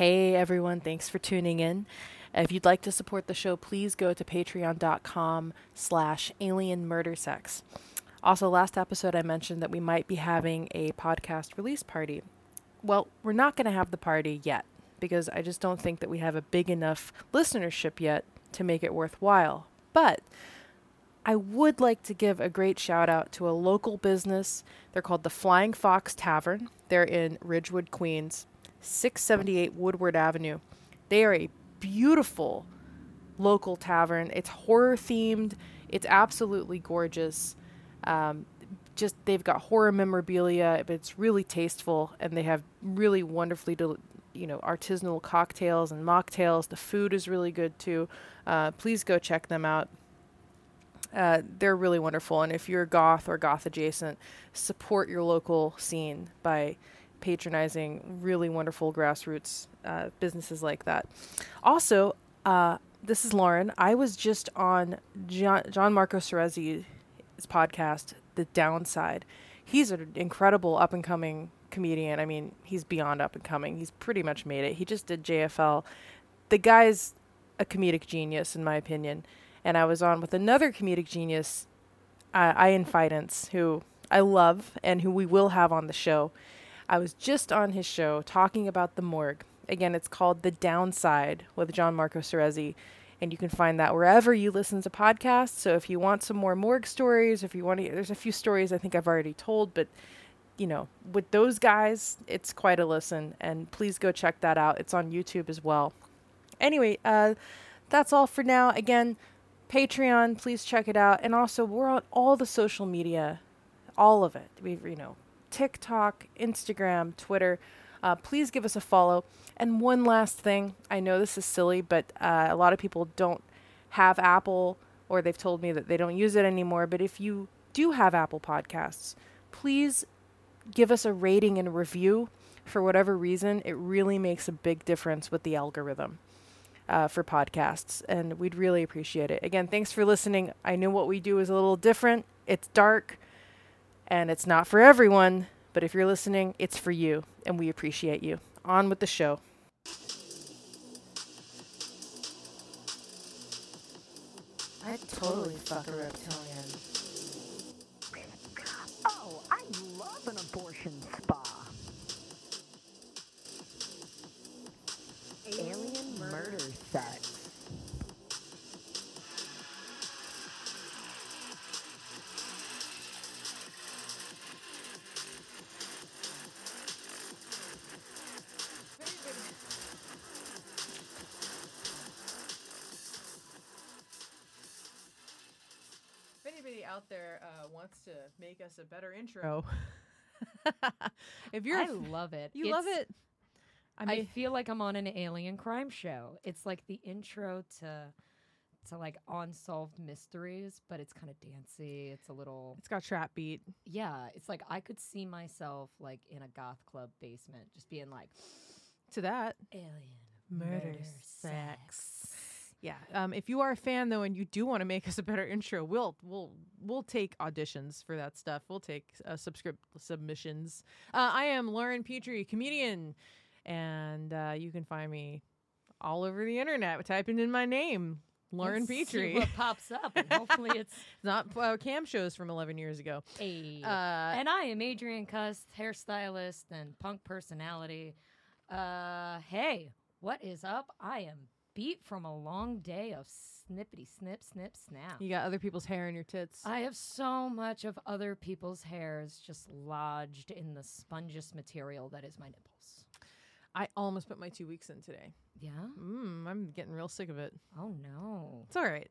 Hey, everyone. Thanks for tuning in. If you'd like to support the show, please go to patreon.com/alienmurdersex. Also, last episode, I mentioned that we might be having a podcast release party. Well, we're not going to have the party yet because I just don't think that we have a big enough listenership yet to make it worthwhile. But I would like to give a great shout out to a local business. They're called the Flying Fox Tavern. They're in Ridgewood, Queens, 678 Woodward Avenue. They are a beautiful local tavern. It's horror themed. It's absolutely gorgeous. Just they've got horror memorabilia, but it's really tasteful, and they have really wonderfully artisanal cocktails and mocktails. The food is really good too. Please go check them out. They're really wonderful, and if you're goth or goth adjacent, support your local scene by patronizing really wonderful grassroots businesses like that. Also, this is Lauren. I was just on Gianmarco Cerezi's podcast, The Downside. He's an incredible up-and-coming comedian. I mean, he's beyond up-and-coming. He's pretty much made it. He just did JFL. The guy's a comedic genius, in my opinion. And I was on with another comedic genius, Ian Fidance, who I love and who we will have on the show. I was just on his show talking about the morgue. Again, it's called The Downside with Gianmarco Cerezi, and you can find that wherever you listen to podcasts. So if you want some more morgue stories, if you want to, there's a few stories I think I've already told, but with those guys, it's quite a listen, and please go check that out. It's on YouTube as well. Anyway, that's all for now. Again, Patreon, please check it out. And also, we're on all the social media, all of it. We've, TikTok, Instagram, Twitter. Please give us a follow. And one last thing. I know this is silly, but a lot of people don't have Apple, or they've told me that they don't use it anymore. But if you do have Apple Podcasts, please give us a rating and review. For whatever reason, it really makes a big difference with the algorithm. For podcasts, and we'd really appreciate it. Again, thanks for listening. I know what we do is a little different. It's dark, and it's not for everyone, but if you're listening, it's for you, and we appreciate you. On with the show. I'd totally fuck a reptilian. Oh, I love an abortion spa. Alien murder sex. If anybody out there wants to make us a better intro, I love it. You love it. I feel like I'm on an alien crime show. It's like the intro to like Unsolved Mysteries, but it's kind of dancey. It's got trap beat. Yeah, it's like I could see myself like in a goth club basement, just being like to that alien murder sex. Yeah. If you are a fan though, and you do want to make us a better intro, we'll take auditions for that stuff. We'll take submissions. I am Lauryn Petrie, comedian. And you can find me all over the internet typing in my name, Lauryn Petrie. See what pops up, and hopefully it's not cam shows from 11 years ago. Hey. And I am Adrianne Kuss, hairstylist and punk personality. Hey, what is up? I am beat from a long day of snippity snip snip snap. You got other people's hair in your tits. I have so much of other people's hairs just lodged in the spongious material that is my nipples. I almost put my 2 weeks in today. Yeah? I'm getting real sick of it. Oh, no. It's all right.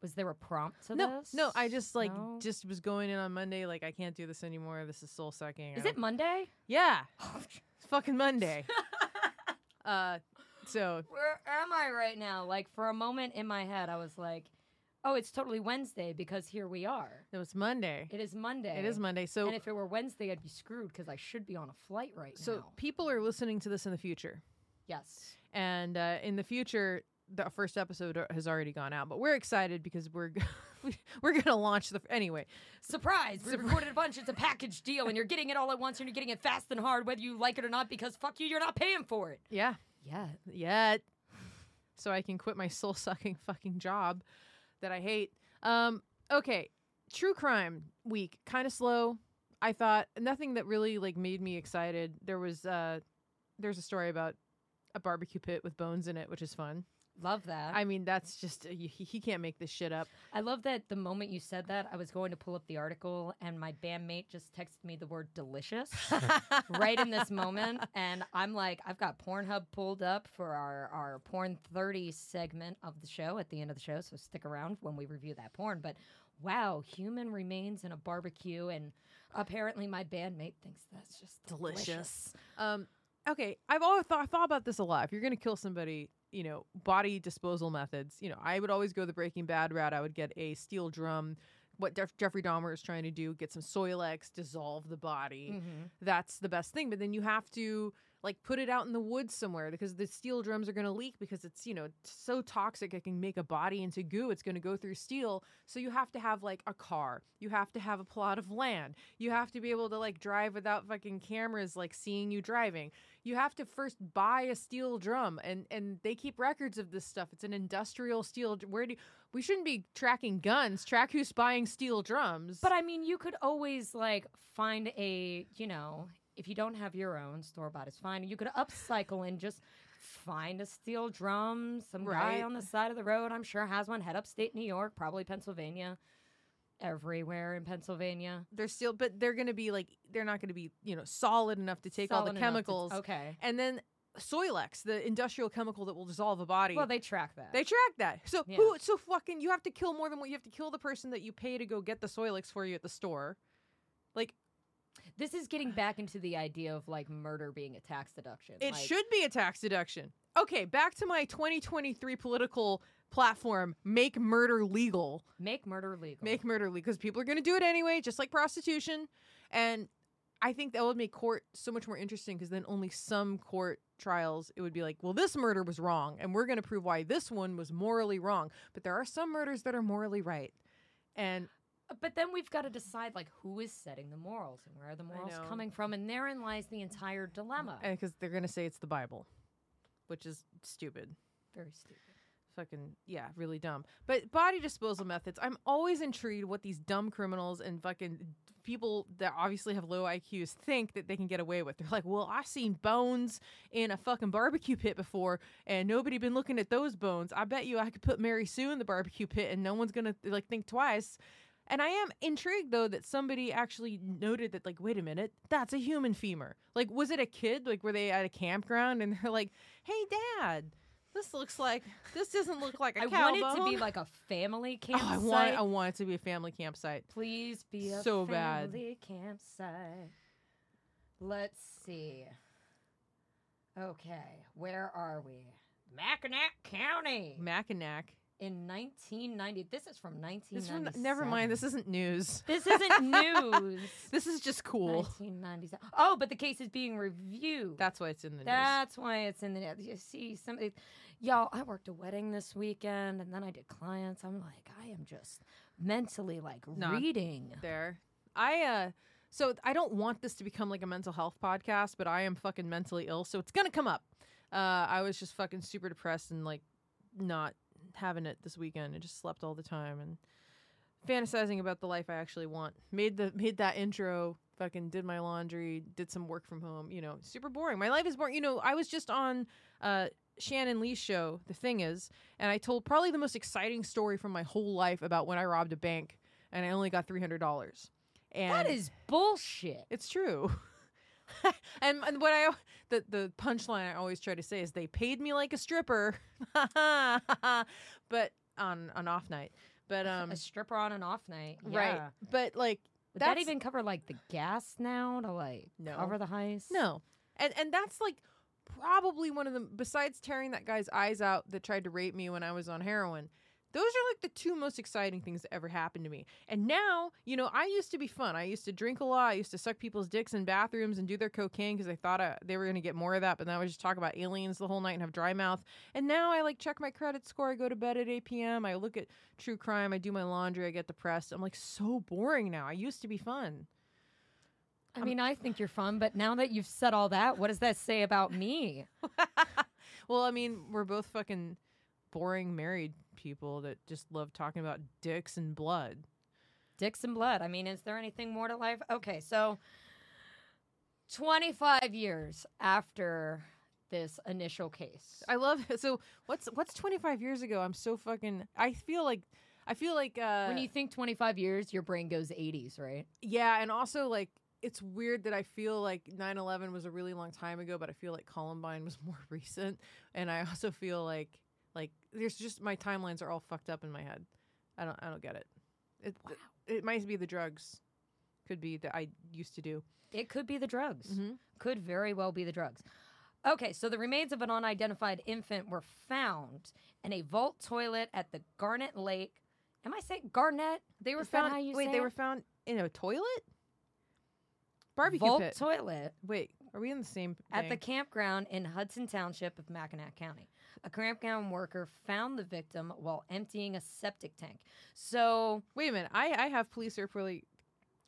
Was there a prompt to this? No, I just was going in on Monday. Like, I can't do this anymore. This is soul-sucking. Is it Monday? Yeah. It's fucking Monday. So. Where am I right now? Like, for a moment in my head, I was like, oh, it's totally Wednesday because here we are. No, it's Monday. It is Monday. So, and if it were Wednesday, I'd be screwed because I should be on a flight now. So people are listening to this in the future. Yes. And in the future, the first episode has already gone out, but we're excited because we're going to launch anyway. Surprise! We recorded a bunch. It's a package deal, and you're getting it all at once, and you're getting it fast and hard, whether you like it or not, because fuck you, you're not paying for it. Yeah. yet. So I can quit my soul-sucking fucking job that I hate. Okay, true crime week. Kind of slow, I thought. Nothing that really, like, made me excited. There was, there's a story about a barbecue pit with bones in it, which is fun. Love that. I mean, that's just, he can't make this shit up. I love that the moment you said that, I was going to pull up the article, and my bandmate just texted me the word delicious right in this moment. And I'm like, I've got Pornhub pulled up for our Porn 30 segment of the show at the end of the show. So stick around when we review that porn. But wow, human remains in a barbecue. And apparently my bandmate thinks that's just delicious. Okay, I've always thought about this a lot. If you're going to kill somebody, you know, body disposal methods. You know, I would always go the Breaking Bad route. I would get a steel drum. What Jeffrey Dahmer is trying to do, get some Soylex, dissolve the body. Mm-hmm. That's the best thing. But then you have to, like, put it out in the woods somewhere because the steel drums are going to leak because it's, you know, so toxic it can make a body into goo. It's going to go through steel. So you have to have, like, a car. You have to have a plot of land. You have to be able to, like, drive without fucking cameras, like, seeing you driving. You have to first buy a steel drum. And they keep records of this stuff. It's an industrial steel. We shouldn't be tracking guns. Track who's buying steel drums. But, I mean, you could always, like, find a, you know... If you don't have your own, store-bought is fine. You could upcycle and just find a steel drum. Some guy on the side of the road, I'm sure, has one. Head upstate New York, probably Pennsylvania. Everywhere in Pennsylvania. They're still, but they're going to be, like, they're not going to be, you know, solid enough to take all the chemicals. Okay. And then Soylex, the industrial chemical that will dissolve a body. Well, they track that. They track that. So, yeah. So fucking, you have to kill more than what you have to kill the person that you pay to go get the Soylex for you at the store. Like... This is getting back into the idea of, like, murder being a tax deduction. It should be a tax deduction. Okay, back to my 2023 political platform, make murder legal. Make murder legal. Make murder legal, because people are going to do it anyway, just like prostitution. And I think that would make court so much more interesting, because then only some court trials, it would be like, well, this murder was wrong, and we're going to prove why this one was morally wrong. But there are some murders that are morally right. And... But then we've got to decide, like, who is setting the morals and where are the morals coming from, and therein lies the entire dilemma. Because they're going to say it's the Bible, which is stupid. Very stupid. Fucking, yeah, really dumb. But body disposal methods, I'm always intrigued what these dumb criminals and fucking people that obviously have low IQs think that they can get away with. They're like, well, I've seen bones in a fucking barbecue pit before, and nobody been looking at those bones. I bet you I could put Mary Sue in the barbecue pit, and no one's going to, like, think twice. And I am intrigued, though, that somebody actually noted that, like, wait a minute, that's a human femur. Like, was it a kid? Like, were they at a campground? And they're like, hey, Dad, this doesn't look like a cow bone. I want it to be, like, a family campsite. Oh, I want it to be a family campsite. Please be a family campsite. Let's see. Okay, where are we? Mackinac County. Mackinac. In 1990, this is from 1997. Never mind, this isn't news. This isn't news. This is just cool. 1997. Oh, but the case is being reviewed. That's why it's in the news. That's why it's in the news. You see, somebody, y'all, I worked a wedding this weekend, and then I did clients. I'm like, I am just mentally, like, reading. There. So I don't want this to become, like, a mental health podcast, but I am fucking mentally ill, so it's gonna come up. I was just fucking super depressed and, like, not having it this weekend. I just slept all the time and fantasizing about the life I actually want. Made that intro, fucking did my laundry, did some work from home, you know, super boring. My life is boring. You know, I was just on Shannon Lee's show, The Thing Is, and I told probably the most exciting story from my whole life about when I robbed a bank and I only got $300. And that is bullshit. It's true. And what the punchline I always try to say is they paid me like a stripper, but on an off night. But a stripper on an off night, yeah. Right? But like, would that even cover like the gas now to like cover the heist? No, and that's like probably one of them. Besides tearing that guy's eyes out that tried to rape me when I was on heroin. Those are, like, the two most exciting things that ever happened to me. And now, you know, I used to be fun. I used to drink a lot. I used to suck people's dicks in bathrooms and do their cocaine because I thought they were going to get more of that. But then I would just talk about aliens the whole night and have dry mouth. And now I, like, check my credit score. I go to bed at 8 p.m. I look at true crime. I do my laundry. I get depressed. I'm, like, so boring now. I used to be fun. I mean, I think you're fun. But now that you've said all that, what does that say about me? Well, I mean, we're both fucking boring married people that just love talking about dicks and blood. Dicks and blood. I mean, is there anything more to life? Okay, so 25 years after this initial case. I love it. So what's 25 years ago? I'm so fucking... I feel like... when you think 25 years, your brain goes 80s, right? Yeah, and also, like, it's weird that I feel like 9/11 was a really long time ago, but I feel like Columbine was more recent. And I also feel like there's just... my timelines are all fucked up in my head. I don't get it. Wow. It might be the drugs. Could be that I used to do. It could be the drugs. Mm-hmm. Could very well be the drugs. Okay, so the remains of an unidentified infant were found in a vault toilet at the Garnet Lake. Am I saying Garnet? They were found. How you wait, say they it? Were found in a toilet? Barbecue vault pit. Toilet. Wait, are we in the same thing? At the campground in Hudson Township of Mackinac County. A campground worker found the victim while emptying a septic tank. So... wait a minute. I have police reportedly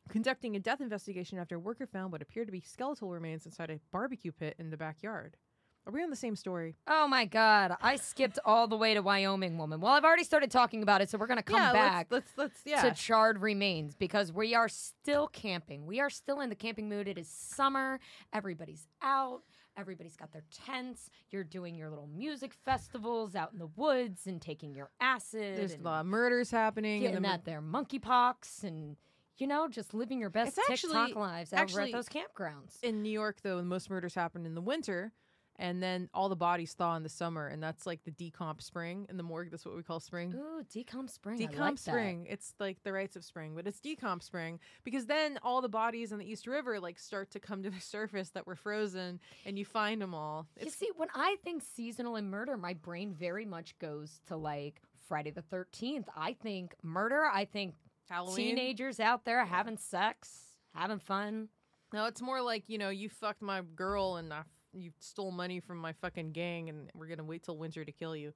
conducting a death investigation after a worker found what appeared to be skeletal remains inside a barbecue pit in the backyard. Are we on the same story? Oh, my God. I skipped all the way to Wyoming, woman. Well, I've already started talking about it, so we're going to come back to charred remains because we are still camping. We are still in the camping mood. It is summer. Everybody's out. Everybody's got their tents. You're doing your little music festivals out in the woods and taking your acid. There's a lot of murders happening. Getting at their monkeypox and... you know, just living your best TikTok lives over at those campgrounds. In New York, though, most murders happen in the winter, and then all the bodies thaw in the summer, and that's like the decomp spring in the morgue. That's what we call spring. Ooh, decomp spring. Decomp like spring. That. It's like the rites of spring, but it's decomp spring because then all the bodies on the East River like start to come to the surface that were frozen, and you find them all. You see, when I think seasonal and murder, my brain very much goes to like Friday the 13th. I think murder. I think Halloween. Teenagers out there having sex, having fun. No, it's more like, you know, you fucked my girl and you stole money from my fucking gang and we're going to wait till winter to kill you.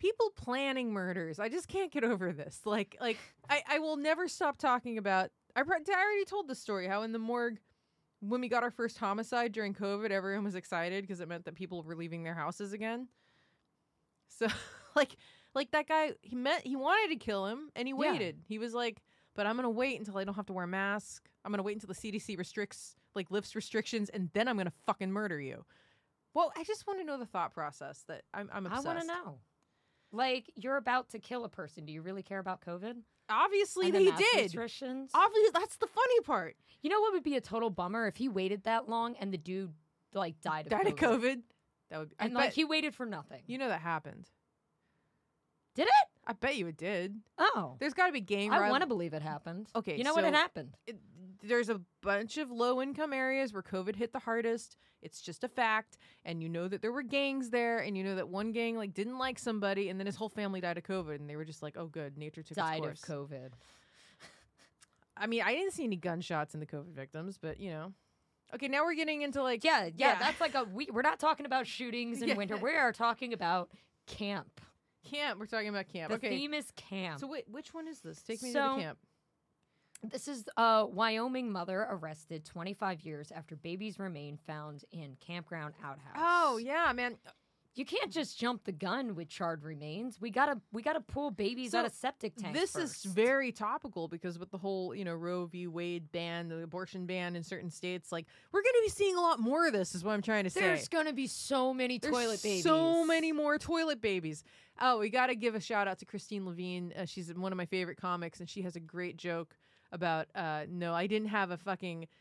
People planning murders. I just can't get over this. Like I will never stop talking about... I already told the story how in the morgue, when we got our first homicide during COVID, everyone was excited because it meant that people were leaving their houses again. So, like that guy, he wanted to kill him, and he waited. Yeah. He was like, but I'm going to wait until I don't have to wear a mask. I'm going to wait until the CDC lifts restrictions, and then I'm going to fucking murder you. Well, I just want to know the thought process that I'm obsessed. I want to know. Like, you're about to kill a person. Do you really care about COVID? Obviously, they did. Restrictions? Obviously, that's the funny part. You know what would be a total bummer? If he waited that long, and the dude, like, died of COVID. That would be, and, like, he waited for nothing. You know that happened. Did it? I bet you it did. Oh. There's got to be gang rivalry. I want to believe it happened. Okay, you know what? It happened. There's a bunch of low-income areas where COVID hit the hardest. It's just a fact. And you know that there were gangs there. And you know that one gang like didn't like somebody. And then his whole family died of COVID. And they were just like, oh, good. Nature took its course. Died of COVID. I mean, I didn't see any gunshots in the COVID victims. But, you know. Okay, now we're getting into like... Yeah. That's like a... We're not talking about shootings in winter. We are talking about camp. Camp. We're talking about camp. The theme is camp. So wait, which one is this? Take me to the camp. This is a Wyoming mother arrested 25 years after baby's remain found in campground outhouse. Oh, yeah, man. You can't just jump the gun with charred remains. We gotta pull babies out of septic tanks first. This is very topical because with the whole, you know, Roe v. Wade ban, the abortion ban in certain states, like we're going to be seeing a lot more of this is what I'm trying to say. There's going to be so many toilet babies. So many more toilet babies. Oh, we got to give a shout out to Christine Levine. She's one of my favorite comics and she has a great joke about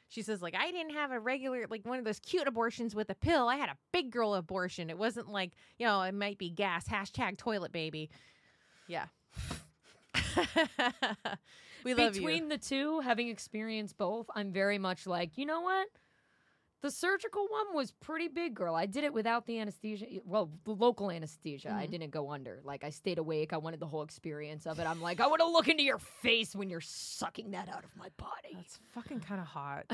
she says like I didn't have a regular like one of those cute abortions with a pill. I had a big girl abortion. It wasn't like, you know, it might be gas #toilet baby. Yeah. We love you. Between the two, having experienced both, I'm very much like, you know what? The surgical one was pretty big, girl. I did it without the anesthesia. Well, the local anesthesia. Mm-hmm. I didn't go under. Like, I stayed awake. I wanted the whole experience of it. I'm like, I want to look into your face when you're sucking that out of my body. That's fucking kind of hot.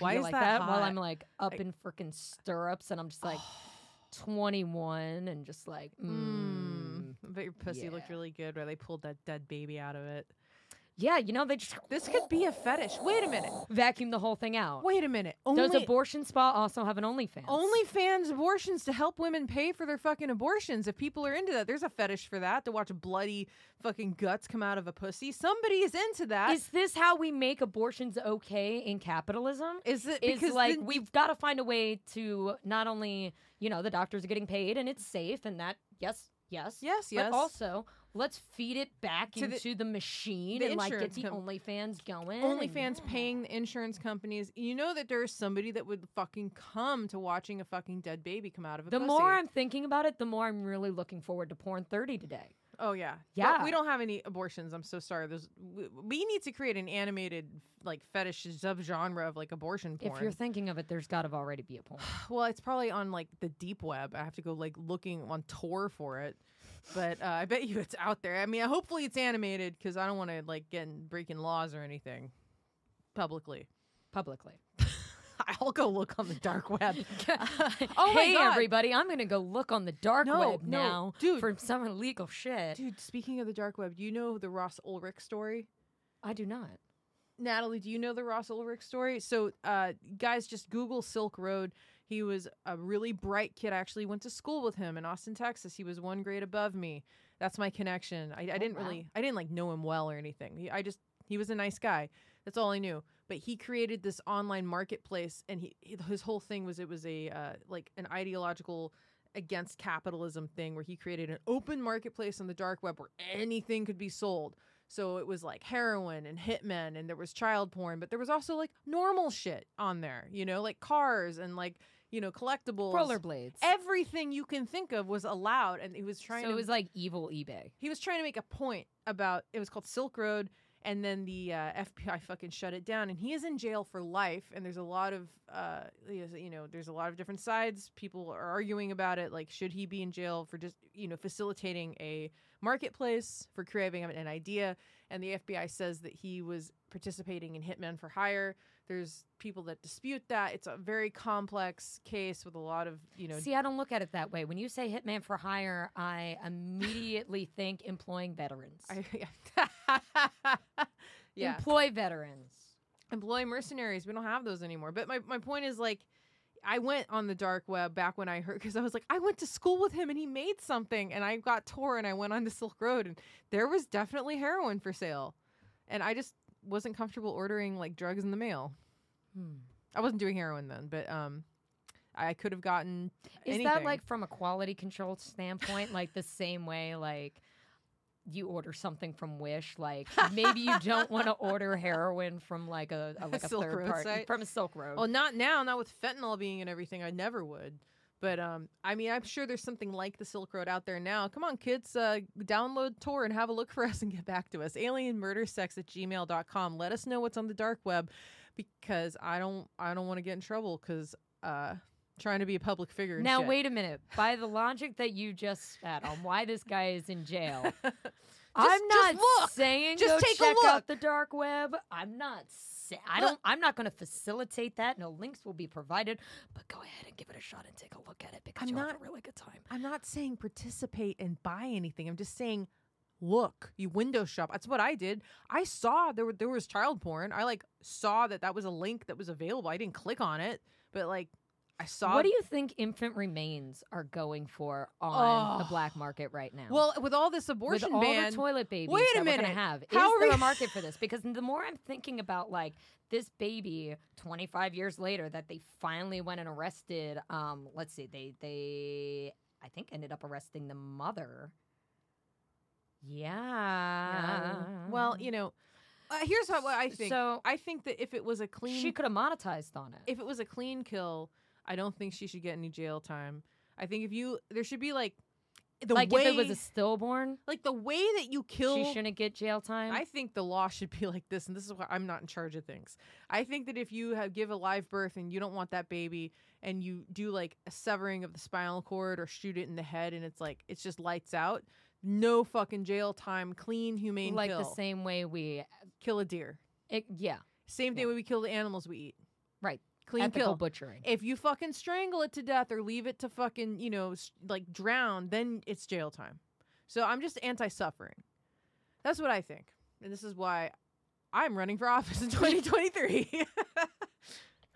Why is like that hot? While I'm, like, up in freaking stirrups, and I'm just, like, 21 and just, like, I bet your pussy looked really good where they pulled that dead baby out of it. Yeah, you know, they just... This could be a fetish. Wait a minute. Vacuum the whole thing out. Wait a minute. Does abortion spa also have an OnlyFans? OnlyFans abortions to help women pay for their fucking abortions. If people are into that, there's a fetish for that, to watch bloody fucking guts come out of a pussy. Somebody is into that. Is this how we make abortions okay in capitalism? Is it because... It's like, we've got to find a way to not only, you know, the doctors are getting paid and it's safe and that, yes. But also... Let's feed it back into the machine and like get the OnlyFans going. OnlyFans paying the insurance companies. You know that there is somebody that would fucking come to watching a fucking dead baby come out of a pussy. The more I'm thinking about it, the more I'm really looking forward to Porn 30 today. Oh, yeah. Yeah. We don't have any abortions. I'm so sorry. We need to create an animated, like, fetish subgenre of, like, abortion porn. If you're thinking of it, there's got to already be a porn. Well, it's probably on, like, the deep web. I have to go, like, looking on Tor for it. But I bet you it's out there. I mean, hopefully it's animated because I don't want to, like, get in breaking laws or anything publicly. I'll go look on the dark web. Oh my God. Everybody, I'm going to go look on the dark web now, dude, for some illegal shit. Dude, speaking of the dark web, you know the Ross Ulbricht story? I do not. Natalie, do you know the Ross Ulbricht story? So, guys, just Google Silk Road. He was a really bright kid. I actually went to school with him in Austin, Texas. He was one grade above me. That's my connection. I didn't like know him well or anything. He was a nice guy. That's all I knew. But he created this online marketplace, and his whole thing was, it was a like an ideological against capitalism thing where he created an open marketplace on the dark web where anything could be sold. So it was like heroin and hitmen, and there was child porn, but there was also like normal shit on there, you know, like cars and like, you know, collectibles, rollerblades, everything you can think of was allowed. And he was trying. So it was like evil eBay. He was trying to make a point about it. Was called Silk Road. And then the FBI fucking shut it down, and he is in jail for life. And there's a lot of, you know, there's a lot of different sides. People are arguing about it, like, should he be in jail for just, you know, facilitating a marketplace for creating an idea? And the FBI says that he was participating in hitmen for hire. There's people that dispute that. It's a very complex case with a lot of, you know... See, I don't look at it that way. When you say hitman for hire, I immediately think employing veterans. Yeah. Employ veterans. Employ mercenaries. We don't have those anymore. But my point is, like, I went on the dark web back when I heard... Because I was like, I went to school with him, and he made something. And I got Tor, and I went on to Silk Road, and there was definitely heroin for sale. And I just... wasn't comfortable ordering like drugs in the mail. I wasn't doing heroin then, but I could have gotten anything. Is that like from a quality control standpoint, like the same way like you order something from Wish, like maybe you don't want to order heroin from like a third party from a Silk Road. Well, not now, not with fentanyl being and everything. I never would. But I mean, I'm sure there's something like the Silk Road out there now. Come on, kids, download Tor and have a look for us and get back to us. alienmurdersex@gmail.com. Let us know what's on the dark web, because I don't want to get in trouble because trying to be a public figure. And now, shit. Wait a minminute. By the logic that you just spat on why this guy is in jail. I'm not saying go check out the dark web. I'm not going to facilitate that. No links will be provided. But go ahead and give it a shot and take a look at it, because you'll have a really good time. I'm not saying participate and buy anything. I'm just saying look. You window shop. That's what I did. I saw there was child porn. I like saw that was a link that was available. I didn't click on it, but like I saw. What do you think infant remains are going for on the black market right now? Well, with all this abortion ban, with all the toilet babies that we're going to have, is there a market for this? Because the more I'm thinking about like this baby 25 years later that they finally went and arrested, let's see, they I think ended up arresting the mother. Yeah. Well, you know. Here's what I think. So I think that if it was a clean, she could have monetized on it. If it was a clean kill, I don't think she should get any jail time. I think there should be like the way if it was a stillborn, like the way that you kill, she shouldn't get jail time. I think the law should be like this, and this is why I'm not in charge of things. I think that if you give a live birth and you don't want that baby, and you do like a severing of the spinal cord or shoot it in the head, and it's like it's just lights out. No fucking jail time, clean, humane kill. Like the same way we kill a deer. Same way we kill the animals we eat. Right. Clean ethical kill. Butchering. If you fucking strangle it to death or leave it to fucking, you know, like drown, then it's jail time. So I'm just anti-suffering. That's what I think. And this is why I'm running for office in 2023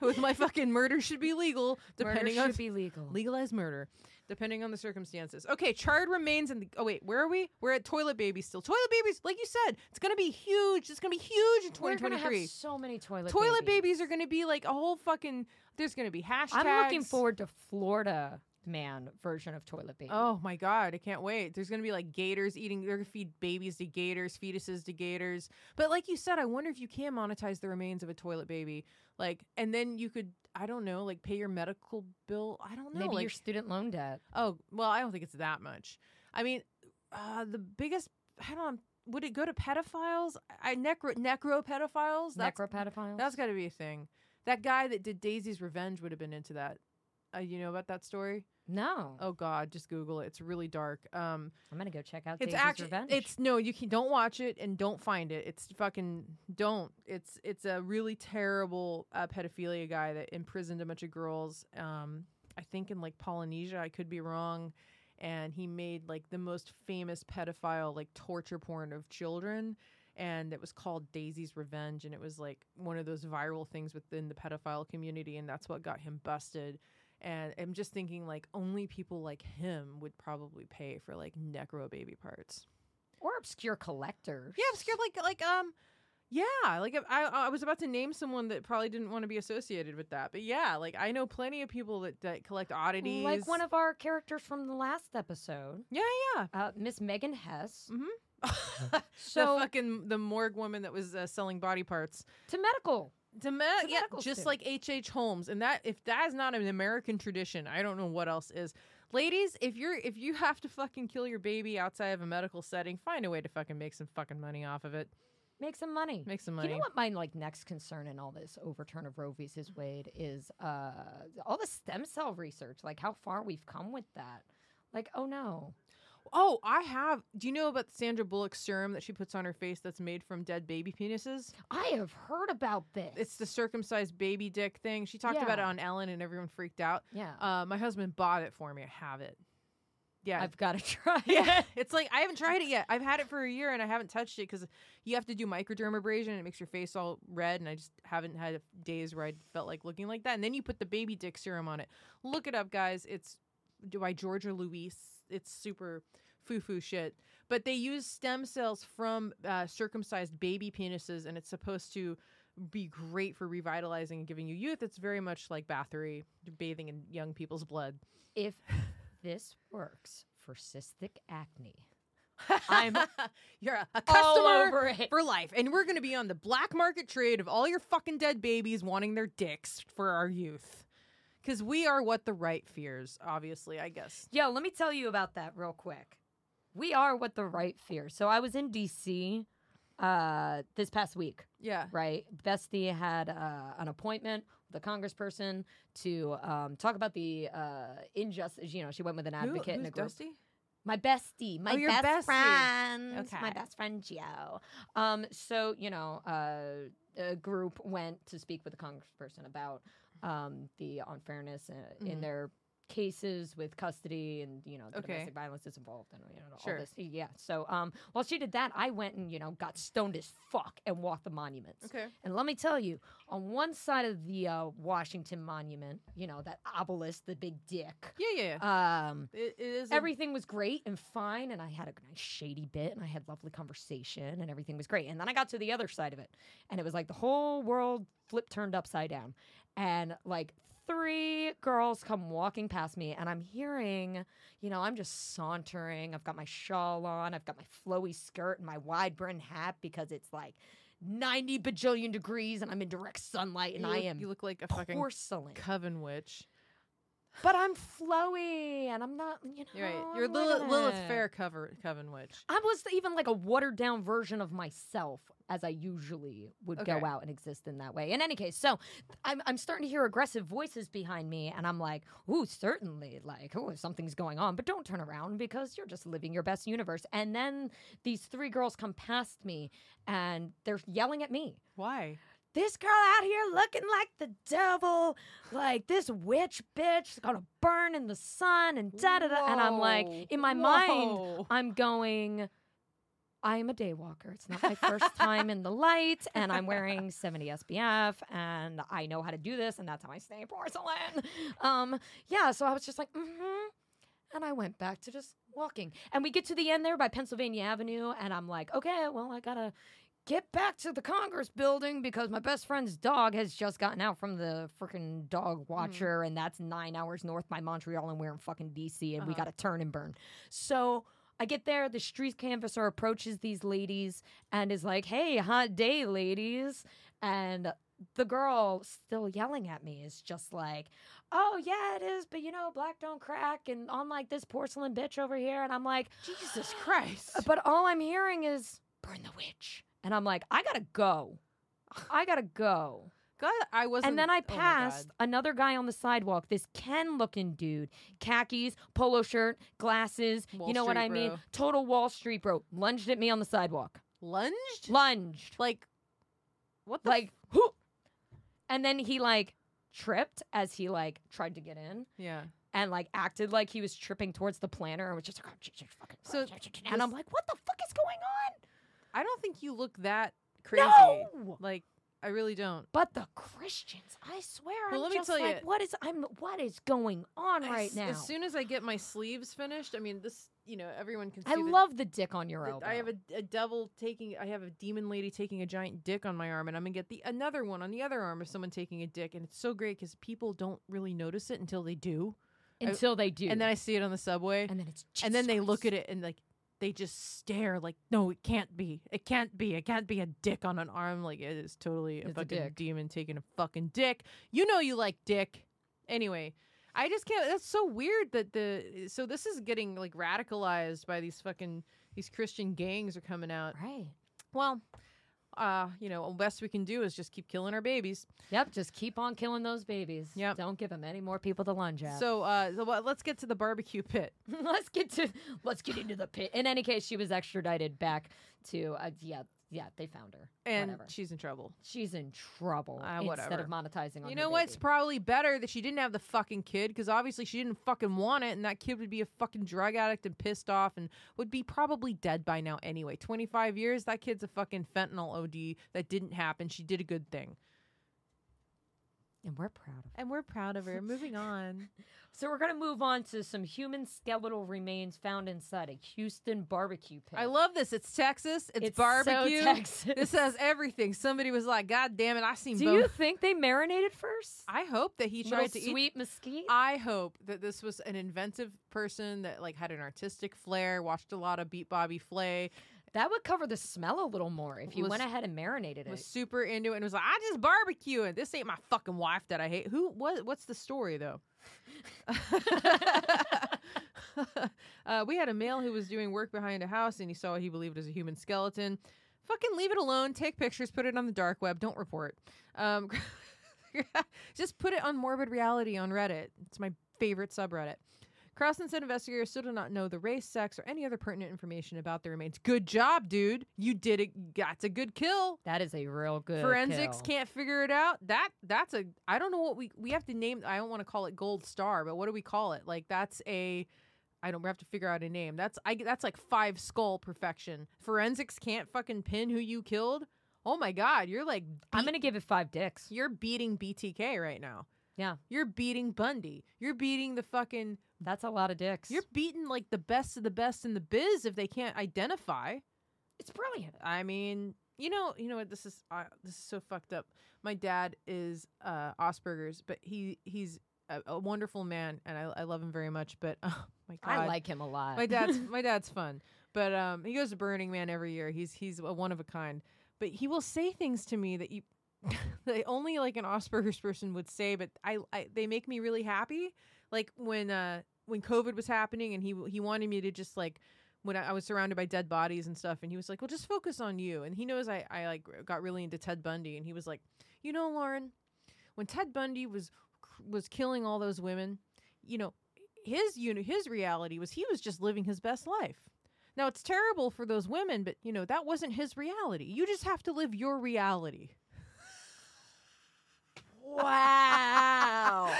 with my fucking murder should be legal, depending murder on should be legal. Legalized murder, depending on the circumstances. Okay, charred remains in the. Oh wait, where are we? We're at toilet babies still. Toilet babies, like you said, it's gonna be huge. It's gonna be huge in 2023. We're gonna have so many toilet babies are gonna be like a whole fucking. There's gonna be hashtags. I'm looking forward to Florida. Man version of toilet baby. Oh my god, I can't wait. There's gonna be like gators eating. They're gonna feed babies to gators, fetuses to gators. But like you said, I wonder if you can monetize the remains of a toilet baby, like, and then you could, I don't know, like pay your medical bill. I don't know, maybe like, your student loan debt. Oh well, I don't think it's that much. I mean, the biggest, I don't know, would it go to pedophiles? Necropedophiles. That's gotta be a thing. That guy that did Daisy's Revenge would have been into that. You know about that story? No. Oh god, just Google it. It's really dark. I'm gonna go check out. It's actually. It's no. You can don't watch it and don't find it. It's fucking don't. It's a really terrible pedophilia guy that imprisoned a bunch of girls. I think in like Polynesia. I could be wrong. And he made like the most famous pedophile like torture porn of children. And it was called Daisy's Revenge. And it was like one of those viral things within the pedophile community. And that's what got him busted. And I'm just thinking, like, only people like him would probably pay for like necro baby parts, or obscure collectors. Yeah, obscure, I was about to name someone that probably didn't want to be associated with that, but yeah, like I know plenty of people that collect oddities, like one of our characters from the last episode. Yeah, yeah, Miss Megan Hess. Mm-hmm. So the morgue woman that was selling body parts to medical. Yeah, just like H.H. Holmes, and that if that is not an American tradition, I don't know what else is. Ladies, if you have to fucking kill your baby outside of a medical setting, find a way to fucking make some fucking money off of it. Make some money. You know what my like next concern in all this overturn of Roe v. Wade is all the stem cell research, like how far we've come with that. Like, oh no. Oh, I have. Do you know about Sandra Bullock's serum that she puts on her face that's made from dead baby penises? I have heard about this. It's the circumcised baby dick thing. She talked about it on Ellen and everyone freaked out. Yeah. My husband bought it for me. I have it. Yeah. I've got to try it. Yeah. It's like, I haven't tried it yet. I've had it for a year and I haven't touched it because you have to do microdermabrasion and it makes your face all red. And I just haven't had days where I felt like looking like that. And then you put the baby dick serum on it. Look it up, guys. It's by Georgia Louise. It's super foo-foo shit. But they use stem cells from circumcised baby penises, and it's supposed to be great for revitalizing and giving you youth. It's very much like Bathory, bathing in young people's blood. If this works for cystic acne, you're a customer for life. And we're going to be on the black market trade of all your fucking dead babies wanting their dicks for our youth. Because we are what the right fears, obviously, I guess. Yeah, let me tell you about that real quick. We are what the right fears. So I was in D.C. This past week. Yeah. Right? Bestie had an appointment with a congressperson to talk about the injustice. You know, she went with an advocate in a group. Who's Dusty? My bestie. My best friend. Okay. My best friend, Gio. So, you know, a group went to speak with a congressperson about the unfairness in their cases with custody and, you know, the domestic violence that's involved and, you know, all this. Yeah. So while she did that, I went and, you know, got stoned as fuck and walked the monuments. Okay. And let me tell you, on one side of the Washington Monument, you know, that obelisk, the big dick. Yeah. Everything was great and fine, and I had a nice shady bit, and I had lovely conversation, and everything was great. And then I got to the other side of it, and it was like the whole world turned upside down. And like three girls come walking past me, and I'm hearing, you know, I'm just sauntering. I've got my shawl on. I've got my flowy skirt and my wide brim hat because it's like 90 bajillion degrees, and I'm in direct sunlight, and you look like a porcelain. Fucking coven witch. But I'm flowy, and I'm not, you know. You're right. You're Lilith Fair coven witch. I was even like a watered-down version of myself as I usually would go out and exist in that way. In any case, so I'm starting to hear aggressive voices behind me, and I'm like, ooh, certainly, like, ooh, something's going on, but don't turn around because you're just living your best universe. And then these three girls come past me, and they're yelling at me. Why? This girl out here looking like the devil, like this witch bitch is gonna burn in the sun and da da da. And I'm like, in my mind, I'm going, I am a day walker. It's not my first time in the light, and I'm wearing 70 SPF, and I know how to do this, and that's how I stay porcelain. Yeah, so I was just like, and I went back to just walking. And we get to the end there by Pennsylvania Avenue, and I'm like, okay, well, I gotta get back to the Congress building because my best friend's dog has just gotten out from the freaking dog watcher, and that's 9 hours north by Montreal, and we're in fucking D.C., and we gotta turn and burn. So I get there, the street canvasser approaches these ladies and is like, hey, hot day, ladies. And the girl still yelling at me is just like, oh, yeah, it is, but, you know, black don't crack, and I'm like this porcelain bitch over here. And I'm like, Jesus Christ. But all I'm hearing is, burn the witch. And I'm like, I gotta go. I gotta go. God, I wasn't. And then I passed another guy on the sidewalk, this Ken-looking dude, khakis, polo shirt, glasses, Wall you know Street, what I mean? Bro. Total Wall Street bro. Lunged at me on the sidewalk. Lunged? Lunged. Like, what the? Like, whoop. And then he, like, tripped as he, like, tried to get in. Yeah. And, like, acted like he was tripping towards the planter and was just like, oh, Jesus fucking Christ. So, and I'm like, what the fuck is going on? I don't think you look that crazy. No! Like, I really don't. But the Christians, I swear, well, I'm just like, what is going on right now? As soon as I get my sleeves finished, I mean, this, you know, everyone can see. I love the dick on your elbow. I have a devil taking, I have a demon lady taking a giant dick on my arm, and I'm going to get another one on the other arm of someone taking a dick, and it's so great because people don't really notice it until they do. Until they do. And then I see it on the subway. And then it's Jesus. And then they look at it and, like, they just stare like, no, it can't be. It can't be. It can't be a dick on an arm. Like, it is totally a fucking demon taking a fucking dick. You know you like dick. Anyway, I just can't. That's so weird that so this is getting, like, radicalized by these fucking, these Christian gangs are coming out. Right. Well, you know, best we can do is just keep killing our babies. Yep, just keep on killing those babies. Yep. Don't give them any more people to lunge at. So let's get to the barbecue pit. let's get into the pit. In any case, she was extradited back to yeah, they found her. And whatever. She's in trouble. She's in trouble instead of monetizing on, you know, what? It's probably better that she didn't have the fucking kid, because obviously she didn't fucking want it, and that kid would be a fucking drug addict and pissed off and would be probably dead by now anyway. 25 years, that kid's a fucking fentanyl OD. That didn't happen. She did a good thing. And we're proud of her. Moving on. So we're going to move on to some human skeletal remains found inside a Houston barbecue pit. I love this. It's Texas. It's barbecue. So Texas. This has everything. Somebody was like, God damn it, I seen both. Do you think they marinated first? I hope that he tried to eat. Sweet mesquite? I hope that this was an inventive person that, like, had an artistic flair, watched a lot of Beat Bobby Flay. That would cover the smell a little more if you went ahead and marinated it. Was super into it and was like, I just barbecue it. This ain't my fucking wife that I hate. What's the story, though? We had a male who was doing work behind a house, and he saw what he believed was a human skeleton. Fucking leave it alone. Take pictures. Put it on the dark web. Don't report. Just put it on Morbid Reality on Reddit. It's my favorite subreddit. Carlson said investigators still do not know the race, sex, or any other pertinent information about the remains. Good job, dude. You did it. That's a good kill. That is a real good Forensics kill. Can't figure it out. That's a, I don't know what we have to name. I don't want to call it Gold Star, but what do we call it? Like, that's a, I don't, we have to figure out a name. That's like five skull perfection. Forensics can't fucking pin who you killed. Oh my God. You're like, I'm going to give it five dicks. You're beating BTK right now. Yeah. You're beating Bundy. You're beating the fucking... That's a lot of dicks. You're beating, like, the best of the best in the biz if they can't identify. It's brilliant. I mean, you know what? This is so fucked up. My dad is Asperger's, but he's a wonderful man, and I love him very much. But oh my God, I like him a lot. My dad's fun, but he goes to Burning Man every year. He's a one of a kind. But he will say things to me that you that only like an Asperger's person would say. But they make me really happy. Like when COVID was happening and he wanted me to just like, when I was surrounded by dead bodies and stuff, and he was like, well, just focus on you. And he knows I like got really into Ted Bundy, and he was like, you know, Lauren, when Ted Bundy was killing all those women, you know, his reality was he was just living his best life. Now it's terrible for those women, but you know, that wasn't his reality. You just have to live your reality. Wow.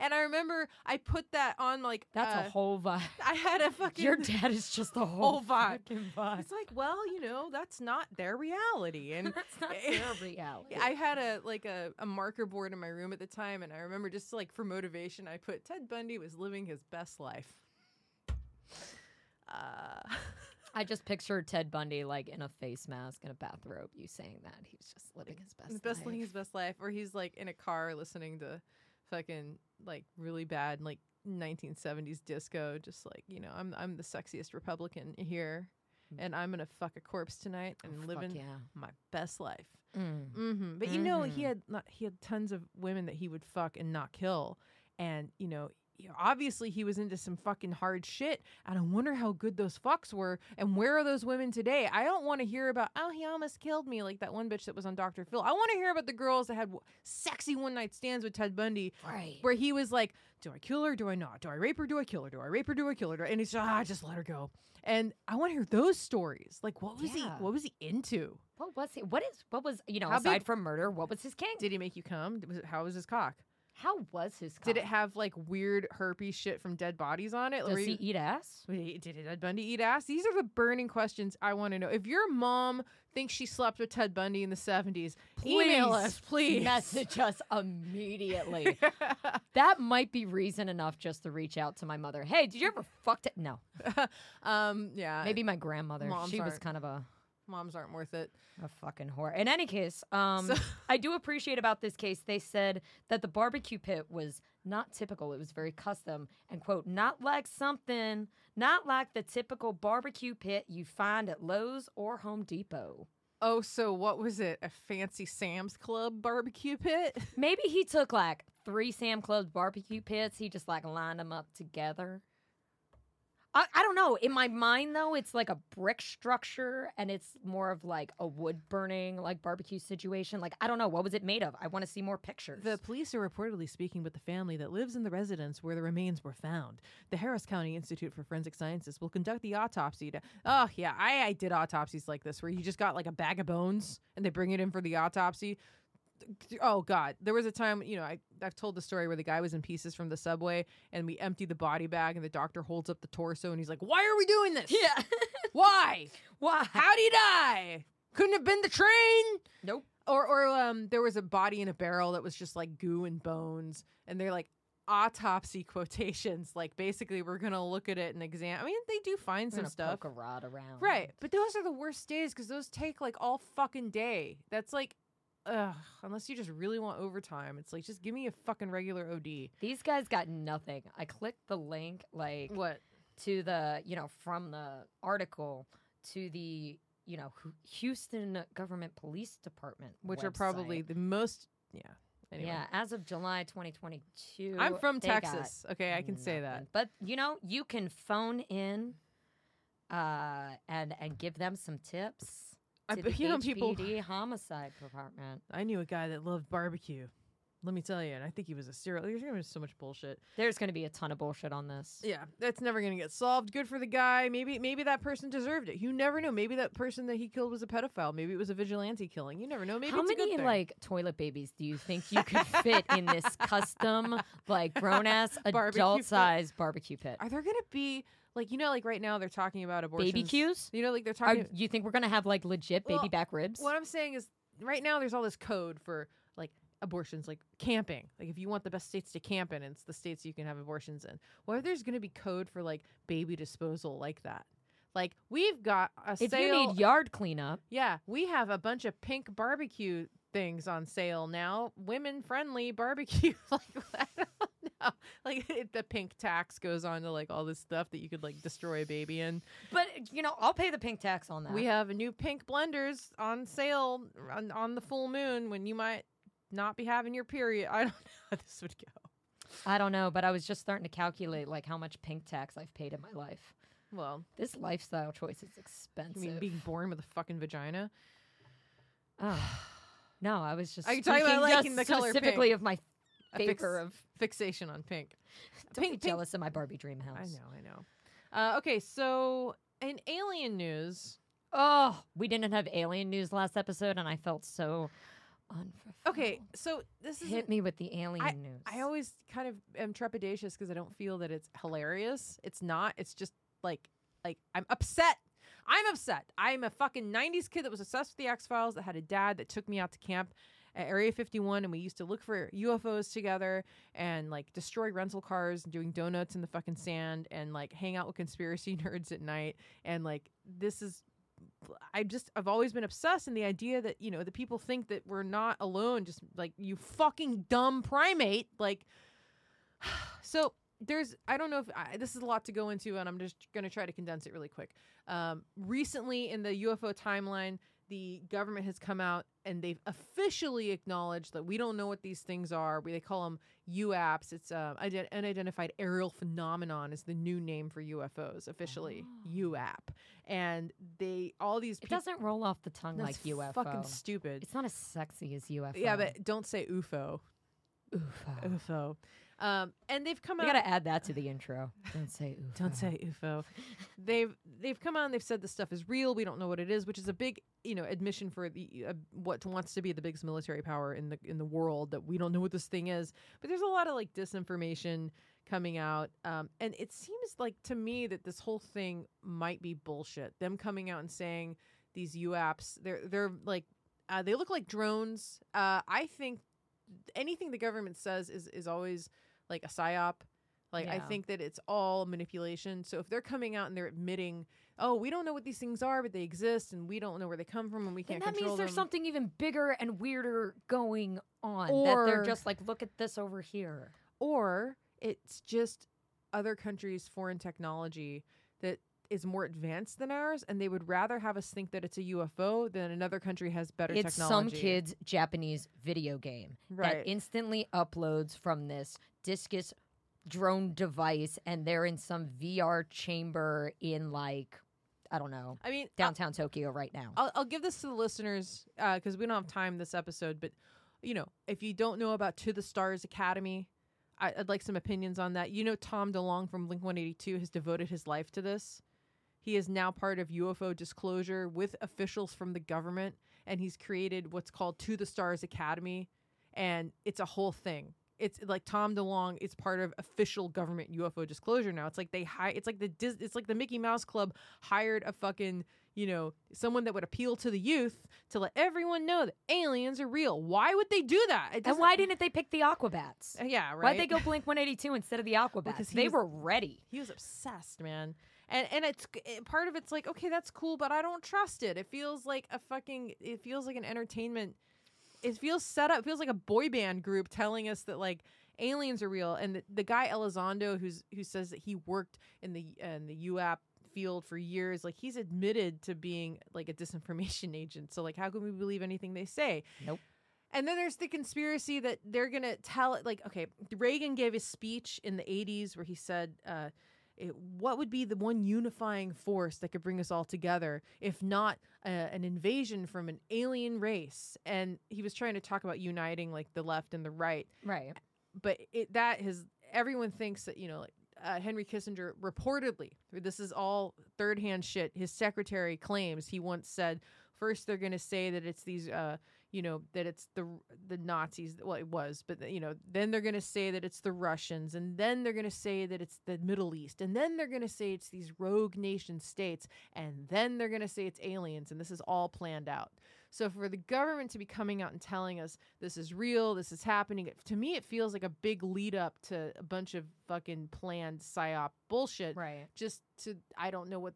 And I remember I put that on like that's a whole vibe. I had a fucking your dad is just the whole vibe. It's like, well, you know, that's not their reality, and that's not their reality. I had a marker board in my room at the time, and I remember just like for motivation, I put Ted Bundy was living his best life. I just pictured Ted Bundy like in a face mask and a bathrobe. You saying that he's just living his best life. Living his best life, or he's like in a car listening to fucking like really bad like 1970s disco. Just like, you know, I'm the sexiest Republican here, and I'm gonna fuck a corpse tonight and living my best life. But you know, he had tons of women that he would fuck and not kill, and you know. Obviously, he was into some fucking hard shit, and I wonder how good those fucks were, and where are those women today? I don't want to hear about, oh, he almost killed me, like that one bitch that was on Dr. Phil. I want to hear about the girls that had sexy one-night stands with Ted Bundy, right, where he was like, do I kill her, do I not? Do I rape her, do I kill her? Do I rape her, do I kill her? And he's just let her go. And I want to hear those stories. Like, what was he? What was he into? What was he? What was you know, how aside from murder, what was his kink? Did he make you cum? How was his cock? How was his cock? Did it have like weird herpes shit from dead bodies on it? Does he eat ass? Did Ted Bundy eat ass? These are the burning questions I want to know. If your mom thinks she slept with Ted Bundy in the 70s, email us, please. Message us immediately. That might be reason enough just to reach out to my mother. Hey, did you ever fuck it? No. Yeah. Maybe my grandmother. She was kind of a... Moms aren't worth it. A fucking whore. In any case, I do appreciate about this case, they said that the barbecue pit was not typical. It was very custom and, quote, not like the typical barbecue pit you find at Lowe's or Home Depot. Oh, so what was it? A fancy Sam's Club barbecue pit? Maybe he took like 3 Sam's Club barbecue pits. He just like lined them up together. I don't know. In my mind, though, it's like a brick structure, and it's more of like a wood-burning, like, barbecue situation. Like, I don't know. What was it made of? I want to see more pictures. The police are reportedly speaking with the family that lives in the residence where the remains were found. The Harris County Institute for Forensic Sciences will conduct the autopsy to... Oh, yeah, I did autopsies like this, where you just got, like, a bag of bones, and they bring it in for the autopsy. Oh, God. There was a time, you know, I've told the story where the guy was in pieces from the subway and we emptied the body bag and the doctor holds up the torso and he's like, why are we doing this? Yeah. Why? Why? How'd he die? Couldn't have been the train? Nope. Or there was a body in a barrel that was just like goo and bones. And they're like autopsy quotations. Like, basically, we're going to look at it and examine. I mean, they do find some stuff. Poke a rod around. Right. But those are the worst days because those take like all fucking day. That's like... Ugh, unless you just really want overtime. It's like, just give me a fucking regular OD. These guys got nothing. I clicked the link, like... What? To the, you know, from the article to the, you know, Houston Government Police Department which website. Are probably the most... Yeah. Anyway. Yeah, as of July 2022... I'm from Texas. Okay, I can say that. But, you know, you can phone in and give them some tips... You know, HPD homicide department. I knew a guy that loved barbecue. Let me tell you, and I think he was a serial. There's going to be so much bullshit. There's going to be a ton of bullshit on this. Yeah, that's never going to get solved. Good for the guy. Maybe that person deserved it. You never know. Maybe that person that he killed was a pedophile. Maybe it was a vigilante killing. You never know. Maybe it's a good thing. How many like toilet babies do you think you could fit in this custom, like grown ass adult sized barbecue pit? Are there going to be? Like, you know, like right now they're talking about abortions. Baby cues? You know, like they're talking... you think we're going to have like legit baby back ribs? What I'm saying is right now there's all this code for like abortions, like camping. Like if you want the best states to camp in, it's the states you can have abortions in. What if there's going to be code for like baby disposal like that? Like we've got a sale... If you need yard cleanup. Yeah. We have a bunch of pink barbecue things on sale now. Women-friendly barbecue. Like that. Oh, like the pink tax goes on to like all this stuff that you could like destroy a baby in. But you know, I'll pay the pink tax on that. We have new pink blenders on sale on the full moon when you might not be having your period. I don't know how this would go. I don't know, but I was just starting to calculate like how much pink tax I've paid in my life. Well, this lifestyle choice is expensive. You mean being born with a fucking vagina? Oh. No, I was just Are you talking about liking the color specifically pink? Of my fixation on pink. Don't be jealous of my Barbie dream house. I know. Okay, so in alien news... Oh, we didn't have alien news last episode, and I felt so unfulfilled. Okay, so this is... Hit me with the alien news. I always kind of am trepidatious because I don't feel that it's hilarious. It's not. It's just like I'm upset. I'm upset. I'm a fucking 90s kid that was obsessed with the X-Files, that had a dad that took me out to camp at Area 51, and we used to look for UFOs together and like destroy rental cars and doing donuts in the fucking sand and like hang out with conspiracy nerds at night. And like, this is... I've always been obsessed in the idea that, you know, the people think that we're not alone, just like, you fucking dumb primate. Like, so there's, I don't know if this is a lot to go into, and I'm just going to try to condense it really quick. Recently in the UFO timeline, the government has come out and they've officially acknowledged that we don't know what these things are. They call them UAPs. It's unidentified aerial phenomenon is the new name for UFOs officially. Oh. UAP. And they all these people, it doesn't roll off the tongue like UFO. Fucking stupid. It's not as sexy as UFO. Yeah, but don't say UFO. UFO. UFO. And they've come out. You got to add that to the intro. Don't say UFO. Don't say UFO. They've come out and they've said this stuff is real. We don't know what it is, which is a big, you know, admission for the what wants to be the biggest military power in the world, that we don't know what this thing is. But there's a lot of like disinformation coming out, and it seems like to me that this whole thing might be bullshit. Them coming out and saying these UAPs, they're like they look like drones. I think anything the government says is always like a psyop. Like, yeah. I think that it's all manipulation. So if they're coming out and they're admitting, oh, we don't know what these things are, but they exist, and we don't know where they come from, and we can't control them. That means there's something even bigger and weirder going on. Or that they're just like, look at this over here. Or it's just other countries' foreign technology that is more advanced than ours, and they would rather have us think that it's a UFO than another country has better technology. It's some kid's Japanese video game that instantly uploads from this discus drone device, and they're in some VR chamber in, like, I don't know, I mean, downtown Tokyo right now. I'll give this to the listeners because we don't have time this episode, but, you know, if you don't know about To The Stars Academy, I'd like some opinions on that. You know, Tom DeLonge from Blink-182 has devoted his life to this. He is now part of UFO disclosure with officials from the government, and he's created what's called To The Stars Academy, and it's a whole thing. It's like Tom DeLonge is part of official government UFO disclosure now. It's like the Mickey Mouse Club hired a fucking, you know, someone that would appeal to the youth to let everyone know that aliens are real. Why would they do that? And why didn't they pick the Aquabats? Yeah, right. Why'd they go Blink-182 instead of the Aquabats? Because they were ready. He was obsessed, man. And it's part of it's like, okay, that's cool, but I don't trust it. It feels like it feels like an entertainment. It feels set up. It feels like a boy band group telling us that like aliens are real. And the guy Elizondo, who says that he worked in the UAP field for years, like, he's admitted to being like a disinformation agent. So like, how can we believe anything they say? Nope. And then there's the conspiracy that they're gonna tell it. Like, okay, Reagan gave a speech in the '80s where he said, what would be the one unifying force that could bring us all together if not an invasion from an alien race? And he was trying to talk about uniting like the left and the right. Right. But everyone thinks that, you know, like, Henry Kissinger reportedly, this is all third hand shit, his secretary claims he once said, first they're going to say that it's these, you know, that it's the Nazis. Well, it was, but, you know, then they're going to say that it's the Russians, and then they're going to say that it's the Middle East, and then they're going to say it's these rogue nation states, and then they're going to say it's aliens, and this is all planned out. So for the government to be coming out and telling us this is real, this is happening, to me it feels like a big lead up to a bunch of fucking planned psyop bullshit. Right. Just to, I don't know what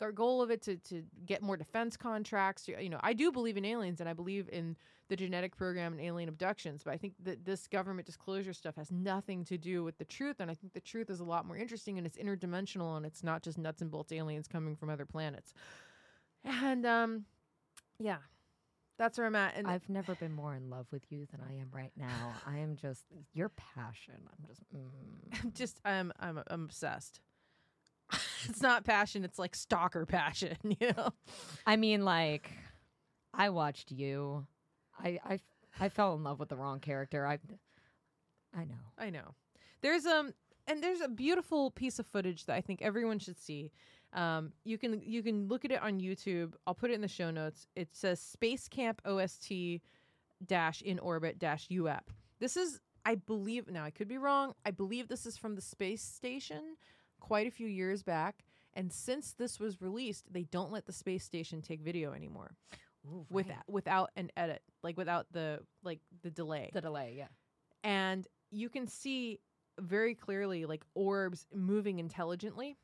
our goal of it to get more defense contracts. You know, I do believe in aliens, and I believe in the genetic program and alien abductions, but I think that this government disclosure stuff has nothing to do with the truth, and I think the truth is a lot more interesting, and it's interdimensional, and it's not just nuts and bolts aliens coming from other planets. And yeah. That's where I'm at. And I've never been more in love with you than I am right now. I am just your passion. I'm just, I'm obsessed. It's not passion. It's like stalker passion. You know. I mean, like, I watched you. I fell in love with the wrong character. I know. There's a beautiful piece of footage that I think everyone should see. You can look at it on YouTube. I'll put it in the show notes. It says Space Camp OST -in-orbit -UAP. This is, I believe, now I could be wrong, I believe this is from the space station quite a few years back. And since this was released, they don't let the space station take video anymore. Ooh, right. Without an edit, like without the delay. The delay, yeah. And you can see very clearly like orbs moving intelligently.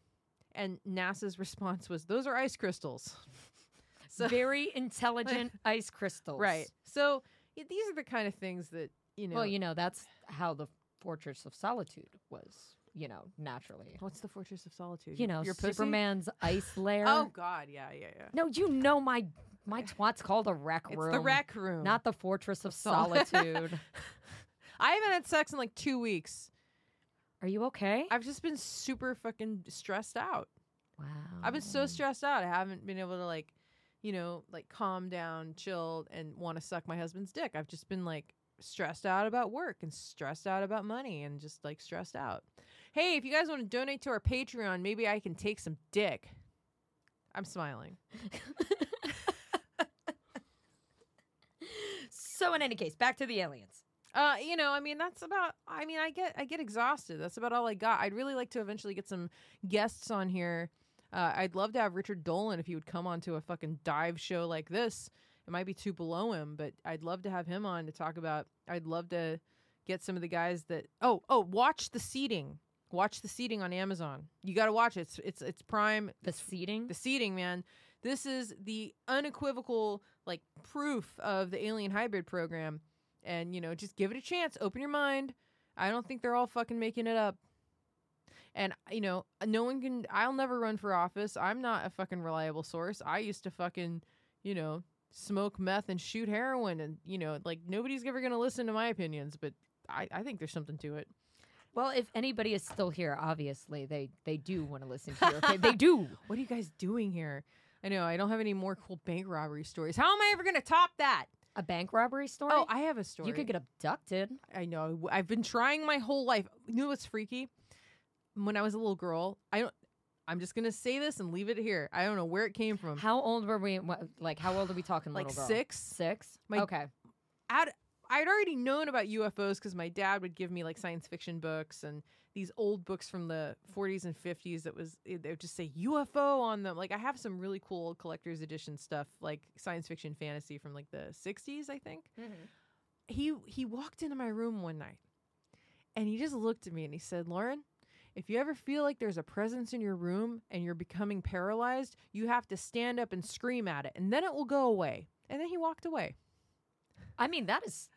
And NASA's response was, those are ice crystals. So, very intelligent ice crystals. Right. So these are the kind of things that, you know. Well, you know, that's how the Fortress of Solitude was, you know, naturally. What's the Fortress of Solitude? You know, your Superman's ice lair. Oh, God. Yeah, yeah, yeah. No, you know, my twat's called a rec room. It's the rec room. Not the Fortress of Solitude. I haven't had sex in like 2 weeks. Are you okay? I've just been super fucking stressed out. Wow. I've been so stressed out. I haven't been able to like, you know, like calm down, chill, and want to suck my husband's dick. I've just been like stressed out about work and stressed out about money and just like stressed out. Hey, if you guys want to donate to our Patreon, maybe I can take some dick. I'm smiling. So in any case, back to the aliens. You know, I mean, that's about, I mean, I get exhausted. That's about all I got. I'd really like to eventually get some guests on here. I'd love to have Richard Dolan if he would come onto a fucking dive show like this. It might be too below him, but I'd love to have him on to talk about, I'd love to get some of the guys that, watch The Seeding. Watch The Seeding on Amazon. You got to watch it. It's Prime. The Seeding? The Seeding, man. This is the unequivocal, like, proof of the alien hybrid program. And, you know, just give it a chance. Open your mind. I don't think they're all fucking making it up. And, you know, no one can... I'll never run for office. I'm not a fucking reliable source. I used to fucking, you know, smoke meth and shoot heroin. And, you know, like, nobody's ever going to listen to my opinions. But I think there's something to it. Well, if anybody is still here, obviously, they do want to listen to you. Okay? They do. What are you guys doing here? I know. I don't have any more cool bank robbery stories. How am I ever going to top that? A bank robbery story? Oh, I have a story. You could get abducted. I know. I've been trying my whole life. You know what's freaky? When I was a little girl, I'm just going to say this and leave it here. I don't know where it came from. How old were we? Like, how old are we talking, like little girl? Six. Six? Okay. I'd already known about UFOs because my dad would give me like science fiction books and these old books from the 40s and 50s that was, they would just say UFO on them. Like I have some really cool old collector's edition stuff, like science fiction fantasy from like the 60s, I think. Mm-hmm. He walked into my room one night and he just looked at me and he said, Lauren, if you ever feel like there's a presence in your room and you're becoming paralyzed, you have to stand up and scream at it and then it will go away. And then he walked away. I mean, that is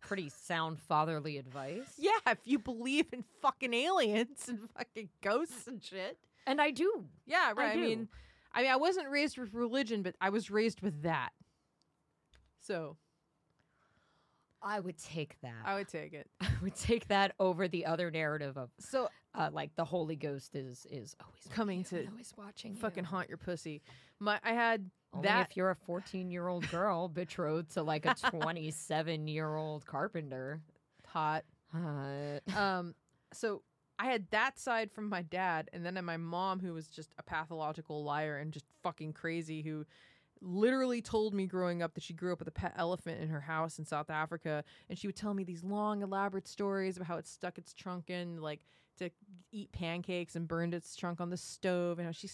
pretty sound fatherly advice. Yeah, if you believe in fucking aliens and fucking ghosts and shit. And I do. Yeah, right. I mean, I wasn't raised with religion, but I was raised with that. So I would take that. I would take it. I would take that over the other narrative of so like the Holy Ghost is always coming to always watching fucking you. Haunt your pussy. Only if you're a 14-year-old girl betrothed to like a 27-year-old carpenter. Hot. So I had that side from my dad, and then my mom, who was just a pathological liar and just fucking crazy, who literally told me growing up that she grew up with a pet elephant in her house in South Africa, and she would tell me these long, elaborate stories about how it stuck its trunk in, like, to eat pancakes and burned its trunk on the stove, and how she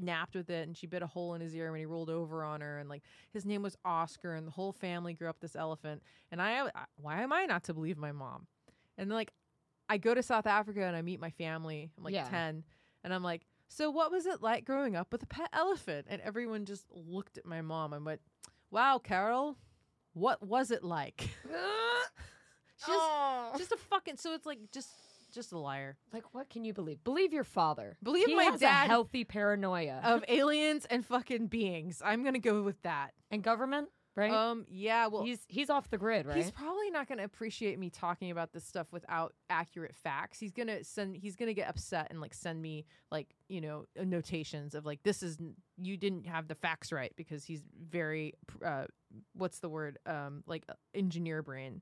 napped with it, and she bit a hole in his ear when he rolled over on her, and like his name was Oscar, and the whole family grew up this elephant. And why am I not to believe my mom? And like I go to South Africa and I meet my family. I'm like 10, and I'm like, so what was it like growing up with a pet elephant? And everyone just looked at my mom and went, wow, Carol, what was it like? Just a fucking, so it's like just a liar. Like, what can you believe? Believe your father. Believe my dad. He has a healthy paranoia of aliens and fucking beings. I'm gonna go with that. And government, right? Yeah. Well, he's off the grid, right? He's probably not gonna appreciate me talking about this stuff without accurate facts. He's gonna get upset and like send me like, you know, notations of like, this is, you didn't have the facts right, because he's very what's the word? Like engineer brain.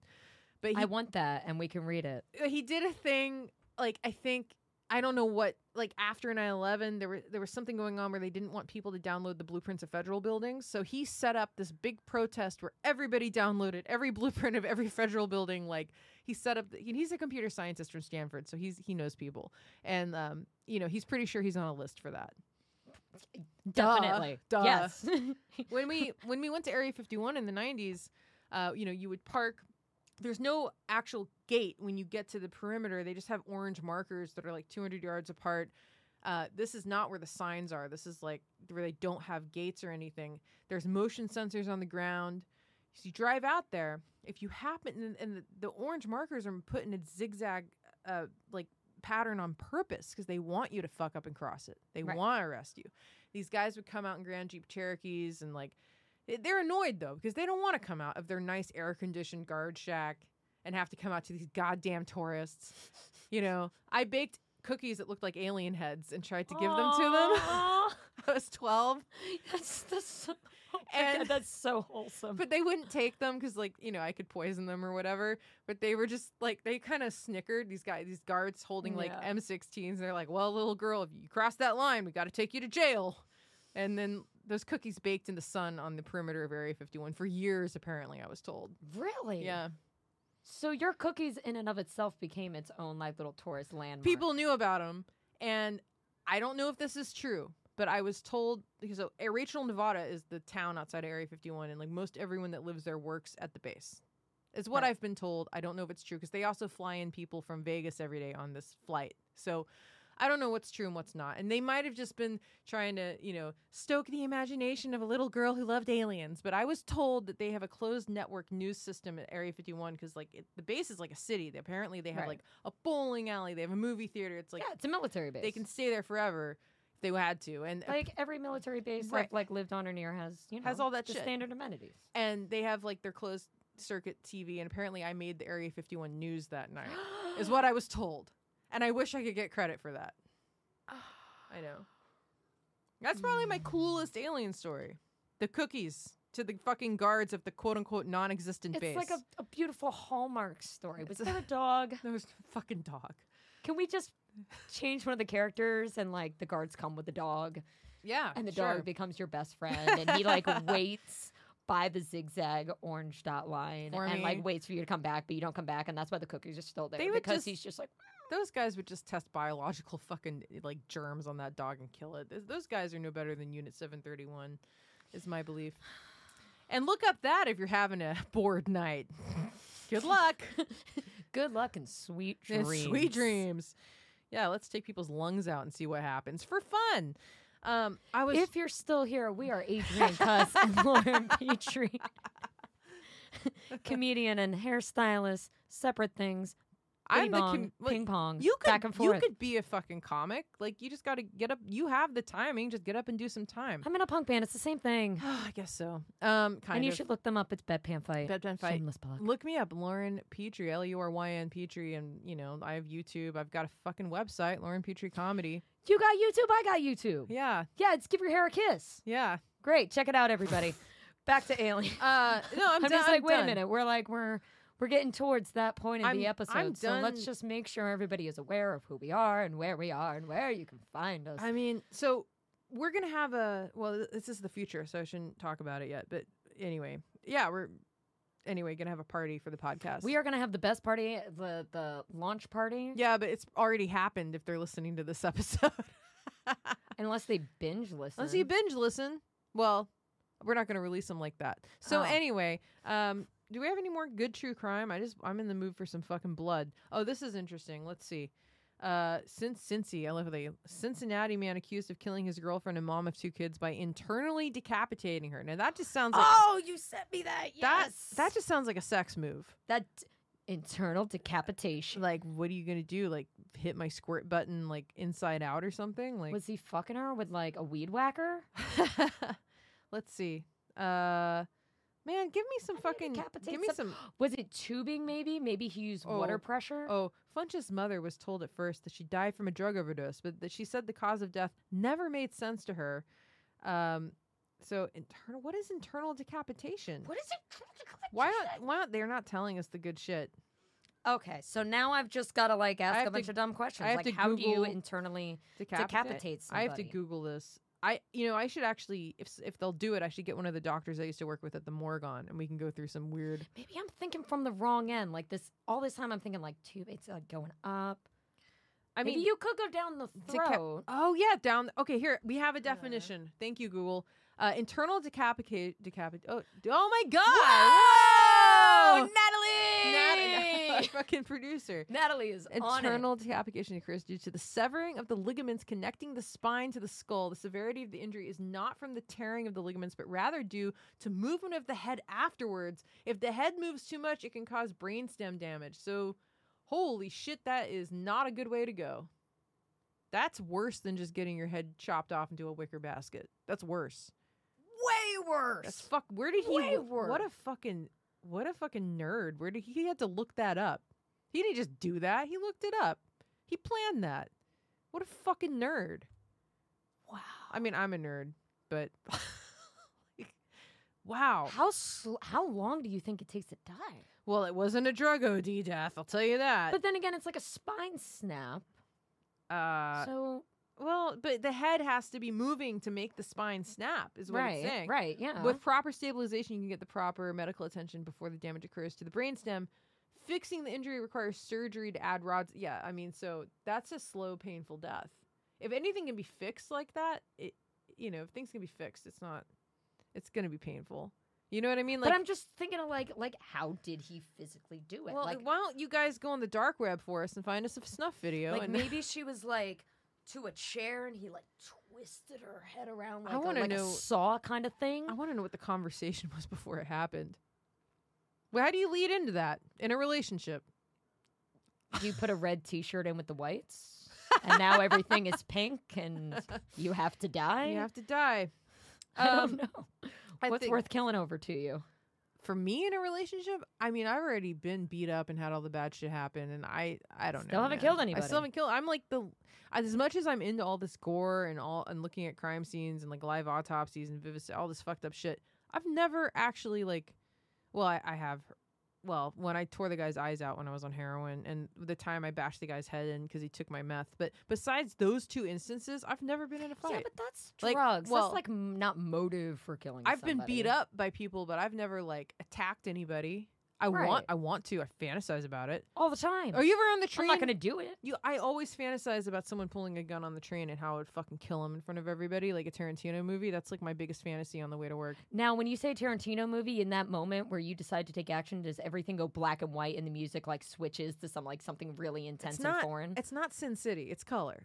But I want that, and we can read it. He did a thing, like, I think I don't know what, like after 9/11, there was something going on where they didn't want people to download the blueprints of federal buildings. So he set up this big protest where everybody downloaded every blueprint of every federal building. Like he set up, he's a computer scientist from Stanford, so he knows people, and you know, he's pretty sure he's on a list for that. Definitely, duh. Yes. When we went to Area 51 in the 90s, you know, you would park. There's no actual gate when you get to the perimeter. They just have orange markers that are like 200 yards apart. This is not where the signs are. This is like where they don't have gates or anything. There's motion sensors on the ground. So you drive out there. If you happen, and the orange markers are put in a zigzag like pattern on purpose because they want you to fuck up and cross it. They want to arrest you. These guys would come out in Grand Jeep Cherokees and like... They're annoyed, though, because they don't want to come out of their nice air-conditioned guard shack and have to come out to these goddamn tourists. You know, I baked cookies that looked like alien heads and tried to give them to them. I was 12. That's so, God, that's so wholesome. But they wouldn't take them because, like, you know, I could poison them or whatever. But they were just, like, they kind of snickered, these guards holding, like, M16s. They're like, well, little girl, if you cross that line, we got to take you to jail. And then... Those cookies baked in the sun on the perimeter of Area 51 for years, apparently, I was told. Really? Yeah. So your cookies in and of itself became its own like little tourist landmark. People knew about them. And I don't know if this is true, but I was told, because Rachel, Nevada is the town outside of Area 51, and like most everyone that lives there works at the base. Is what I've been told. I don't know if it's true, because they also fly in people from Vegas every day on this flight. So... I don't know what's true and what's not. And they might have just been trying to, you know, stoke the imagination of a little girl who loved aliens. But I was told that they have a closed network news system at Area 51 because, like, the base is like a city. Apparently they have, like, a bowling alley. They have a movie theater. It's like... Yeah, it's a military base. They can stay there forever if they had to. And like, every military base I've, like, lived on or near has, you know... Has all that shit. Standard amenities. And they have, like, their closed circuit TV. And apparently I made the Area 51 news that night, is what I was told. And I wish I could get credit for that. I know. That's probably my coolest alien story. The cookies to the fucking guards of the quote-unquote non-existent base. It's like a beautiful Hallmark story. Was there a dog? There was a fucking dog. Can we just change one of the characters and, like, the guards come with the dog? Yeah, and the dog becomes your best friend. And he, like, waits... by the zigzag orange dot line and like waits for you to come back, but you don't come back, and that's why the cookies are still there. Because he's just like, those guys would just test biological fucking like germs on that dog and kill it. Those guys are no better than Unit 731, is my belief. And look up that if you're having a bored night. Good luck. Good luck and sweet dreams. And sweet dreams. Yeah, let's take people's lungs out and see what happens for fun. If you're still here, we are Adrianne Kuss and Lauryn Petrie, comedian and hairstylist, separate things. Ping pong, you could, back and forth. You could be a fucking comic. Like, you just got to get up. You have the timing. Just get up and do some time. I'm in a punk band. It's the same thing. I guess so. Kind of. And you should look them up. It's Bedpan Fight. Bedpan Fight. Shameless plug. Look me up, Lauryn Petrie, L-U-R-Y-N Petrie, and you know I have YouTube. I've got a fucking website, Lauryn Petrie Comedy. You got YouTube, I got YouTube. Yeah, it's Give Your Hair a Kiss. Yeah. Great. Check it out, everybody. Back to Alien. No, I'm just like, wait a minute. We're getting towards that point in the episode. So let's just make sure everybody is aware of who we are and where we are and where you can find us. I mean, so we're gonna have a this is the future, so I shouldn't talk about it yet. But anyway, yeah, gonna have a party for the podcast. We are gonna have the best party, the launch party. Yeah, but it's already happened if they're listening to this episode. Unless they binge listen. Unless you binge listen. Well, we're not gonna release them like that. So anyway, do we have any more good true crime? I'm in the mood for some fucking blood. Oh, this is interesting. Let's see. I love the Cincinnati man accused of killing his girlfriend and mom of two kids by internally decapitating her. Now that just sounds like you sent me that. Yes. That just sounds like a sex move. That internal decapitation. Like, what are you gonna do? Like, hit my squirt button like inside out or something? Like, was he fucking her with like a weed whacker? Let's see. Man, give me some fucking... Give me some... Was it tubing, maybe? Maybe he used water pressure? Funch's mother was told at first that she died from a drug overdose, but that she said the cause of death never made sense to her. What is internal decapitation? What is internal decapitation? Why aren't they're not telling us the good shit? Okay, so now I've just got to like ask a bunch of dumb questions. Like, how do you internally decapitate somebody? I have to Google this. I should actually, if they'll do it, I should get one of the doctors I used to work with at the morgue on, and we can go through some weird. Maybe I'm thinking from the wrong end. Like this, all this time I'm thinking like tube. It's like going up. I mean, maybe you could go down the throat. Oh yeah, down. Okay, here we have a definition. Thank you, Google. Internal decapitation. Oh my God! Whoa! Natalie, my fucking producer. Natalie is on it. Internal decapitation occurs due to the severing of the ligaments connecting the spine to the skull. The severity of the injury is not from the tearing of the ligaments, but rather due to movement of the head afterwards. If the head moves too much, it can cause brainstem damage. So. Holy shit, that is not a good way to go. That's worse than just getting your head chopped off into a wicker basket. That's worse. Way worse. That's fuck. Where did he? Way worse. What a fucking nerd. Where did he had to look that up? He didn't just do that. He looked it up. He planned that. What a fucking nerd. Wow. I mean, I'm a nerd, but wow. How long do you think it takes to die? Well, it wasn't a drug OD death, I'll tell you that. But then again, it's like a spine snap. But the head has to be moving to make the spine snap, is what I'm saying. Right, yeah. With proper stabilization, you can get the proper medical attention before the damage occurs to the brainstem. Fixing the injury requires surgery to add rods. Yeah, I mean, so that's a slow, painful death. If anything can be fixed like that, if things can be fixed, it's going to be painful. You know what I mean? Like, but I'm just thinking of like how did he physically do it? Well, like, why don't you guys go on the dark web for us and find us a snuff video? Like, and maybe she was like to a chair and he like twisted her head around like, I want to know, a saw kind of thing. I want to know what the conversation was before it happened. Well, how do you lead into that in a relationship? You put a red T-shirt in with the whites, and now everything is pink, and you have to die. You have to die. I don't know. What's worth killing over to you? For me in a relationship, I mean, I've already been beat up and had all the bad shit happen, and I still haven't killed anybody. I still haven't killed. I'm like as much as I'm into all this gore and looking at crime scenes and like live autopsies and all this fucked up shit, I've never actually like, when I tore the guy's eyes out when I was on heroin, and the time I bashed the guy's head in because he took my meth. But besides those two instances, I've never been in a fight. Yeah, but that's drugs. Like, well, that's like not motive for killing. I've been beat up by people, but I've never like attacked anybody. I want to. I fantasize about it all the time. Are you ever on the train? I'm not gonna do it. I always fantasize about someone pulling a gun on the train and how I would fucking kill him in front of everybody, like a Tarantino movie. That's like my biggest fantasy on the way to work. Now, when you say Tarantino movie, in that moment where you decide to take action, does everything go black and white and the music like switches to something really intense and foreign? It's not Sin City. It's color.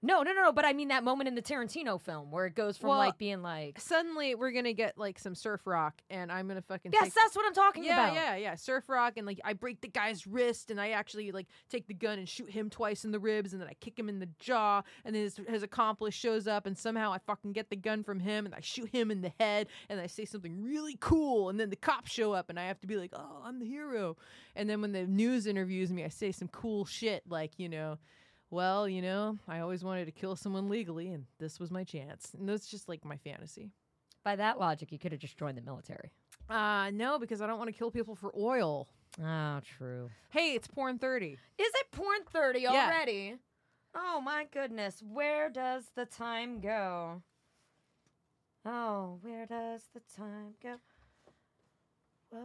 No, but I mean that moment in the Tarantino film where it goes from like being like suddenly we're gonna get like some surf rock and I'm gonna fucking that's what I'm talking about. Yeah, surf rock, and like I break the guy's wrist and I actually like take the gun and shoot him twice in the ribs and then I kick him in the jaw and then his accomplice shows up and somehow I fucking get the gun from him and I shoot him in the head and I say something really cool and then the cops show up and I have to be like, oh, I'm the hero. And then when the news interviews me, I say some cool shit like, well, I always wanted to kill someone legally, and this was my chance. And that's just, like, my fantasy. By that logic, you could have just joined the military. No, because I don't want to kill people for oil. Oh, true. Hey, it's Porn 30. Is it Porn 30 already? Yeah. Oh, my goodness. Where does the time go? Oh, where does the time go? Whoa,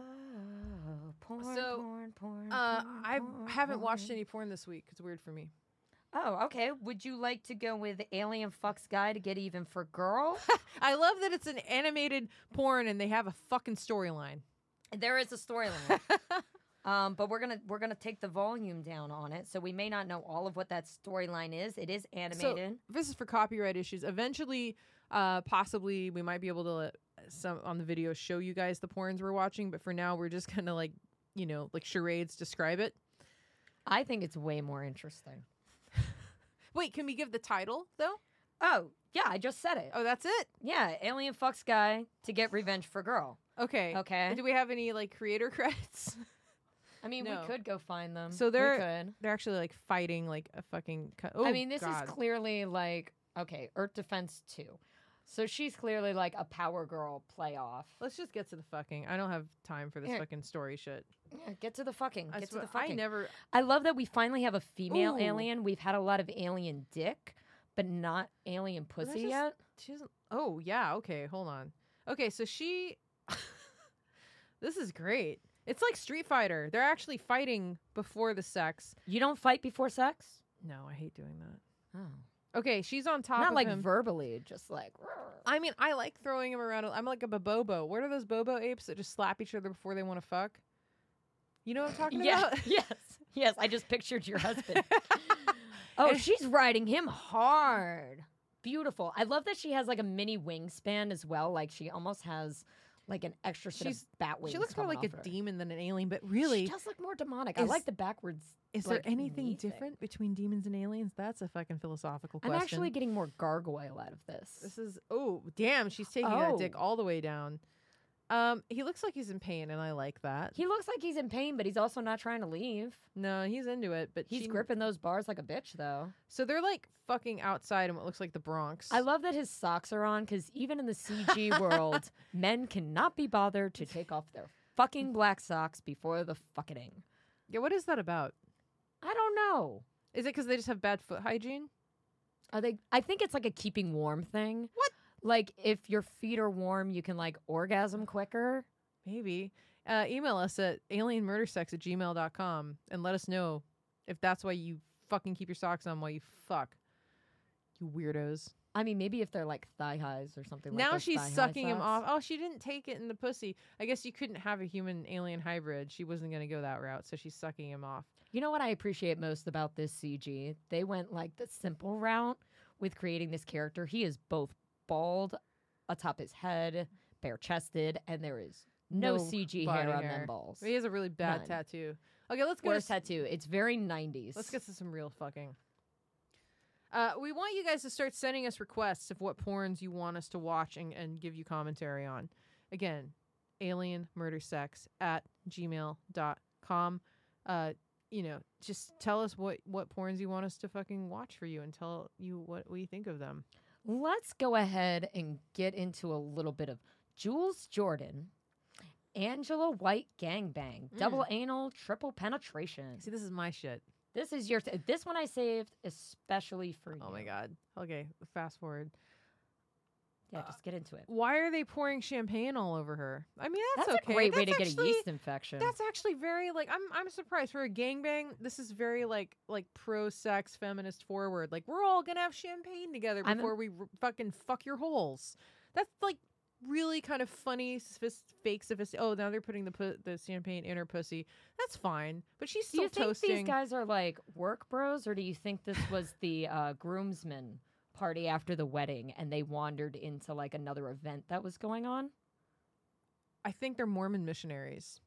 porn. I haven't watched any porn this week. It's weird for me. Oh, okay. Would you like to go with Alien Fucks Guy to Get Even for Girl? I love that it's an animated porn and they have a fucking storyline. There is a storyline. But we're gonna take the volume down on it, so we may not know all of what that storyline is. It is animated. So, this is for copyright issues. Eventually, possibly, we might be able to let some on the video show you guys the porns we're watching. But for now, we're just kind of like, like charades describe it. I think it's way more interesting. Wait, can we give the title, though? Oh, yeah, I just said it. Oh, that's it? Yeah, Alien Fucks Guy to Get Revenge for Girl. Okay. Do we have any, like, creator credits? I mean, no. We could go find them. So they're actually, like, fighting, like, a fucking... Oh, I mean, this is clearly, like... Okay, Earth Defense 2. So she's clearly like a power girl playoff. Let's just get to the fucking. I don't have time for this fucking story shit. Yeah, get to the fucking. Get to the fucking. I love that we finally have a female alien. We've had a lot of alien dick, but not alien pussy yet. She doesn't. Oh, yeah. Okay. Hold on. Okay. So she. This is great. It's like Street Fighter. They're actually fighting before the sex. You don't fight before sex? No, I hate doing that. Oh. Okay, she's on top of him. Not like verbally, just like... I mean, I like throwing him around. I'm like a bobo. What are those bobo apes that just slap each other before they want to fuck? You know what I'm talking about? Yes, I just pictured your husband. Oh, she's riding him hard. Beautiful. I love that she has like a mini wingspan as well. Like she almost has... like an extra set of bat wings. She looks more like a demon than an alien, but really... she does look more demonic. I like the backwards... is there anything different between demons and aliens? That's a fucking philosophical question. I'm actually getting more gargoyle out of this. This is... oh, damn. She's taking that dick all the way down. He looks like he's in pain, and I like that. He looks like he's in pain, but he's also not trying to leave. No, he's into it, but he's gripping those bars like a bitch, though. So they're like fucking outside in what looks like the Bronx. I love that his socks are on, because even in the CG world, men cannot be bothered to take off their fucking black socks before the fucking. Yeah, what is that about? I don't know. Is it because they just have bad foot hygiene? Are they? I think it's like a keeping warm thing. What? Like, if your feet are warm, you can, like, orgasm quicker? Maybe. Email us at alienmurdersex@gmail.com and let us know if that's why you fucking keep your socks on while you fuck. You weirdos. I mean, maybe if they're, like, thigh highs or something like that. Now she's sucking him off. Oh, she didn't take it in the pussy. I guess you couldn't have a human-alien hybrid. She wasn't going to go that route, so she's sucking him off. You know what I appreciate most about this CG? They went, like, the simple route with creating this character. He is both bald atop his head, bare chested, and there is no CG hair on them balls. He has a really bad tattoo. Okay, let's go. Worst tattoo. It's very 90s. Let's get to some real fucking. We want you guys to start sending us requests of what porns you want us to watch and give you commentary on. Again, alienmurdersex@gmail.com. You know, just tell us what porns you want us to fucking watch for you and tell you what we think of them. Let's go ahead and get into a little bit of Jules Jordan, Angela White gangbang, double anal, triple penetration. See, this is my shit. This is your... this one I saved especially for you. Oh, my God. Okay, fast forward. Yeah, just get into it. Why are they pouring champagne all over her? I mean, that's okay. A great way to get a yeast infection. That's actually very, like, I'm surprised. For a gangbang, this is very, like pro-sex, feminist forward. Like, we're all going to have champagne together before we fucking fuck your holes. That's, like, really kind of funny, fake sophisticated. Oh, now they're putting the champagne in her pussy. That's fine. But she's still toasting. Do you think these guys are, like, work bros, or do you think this was the groomsman party after the wedding and they wandered into like another event that was going on? I think they're Mormon missionaries.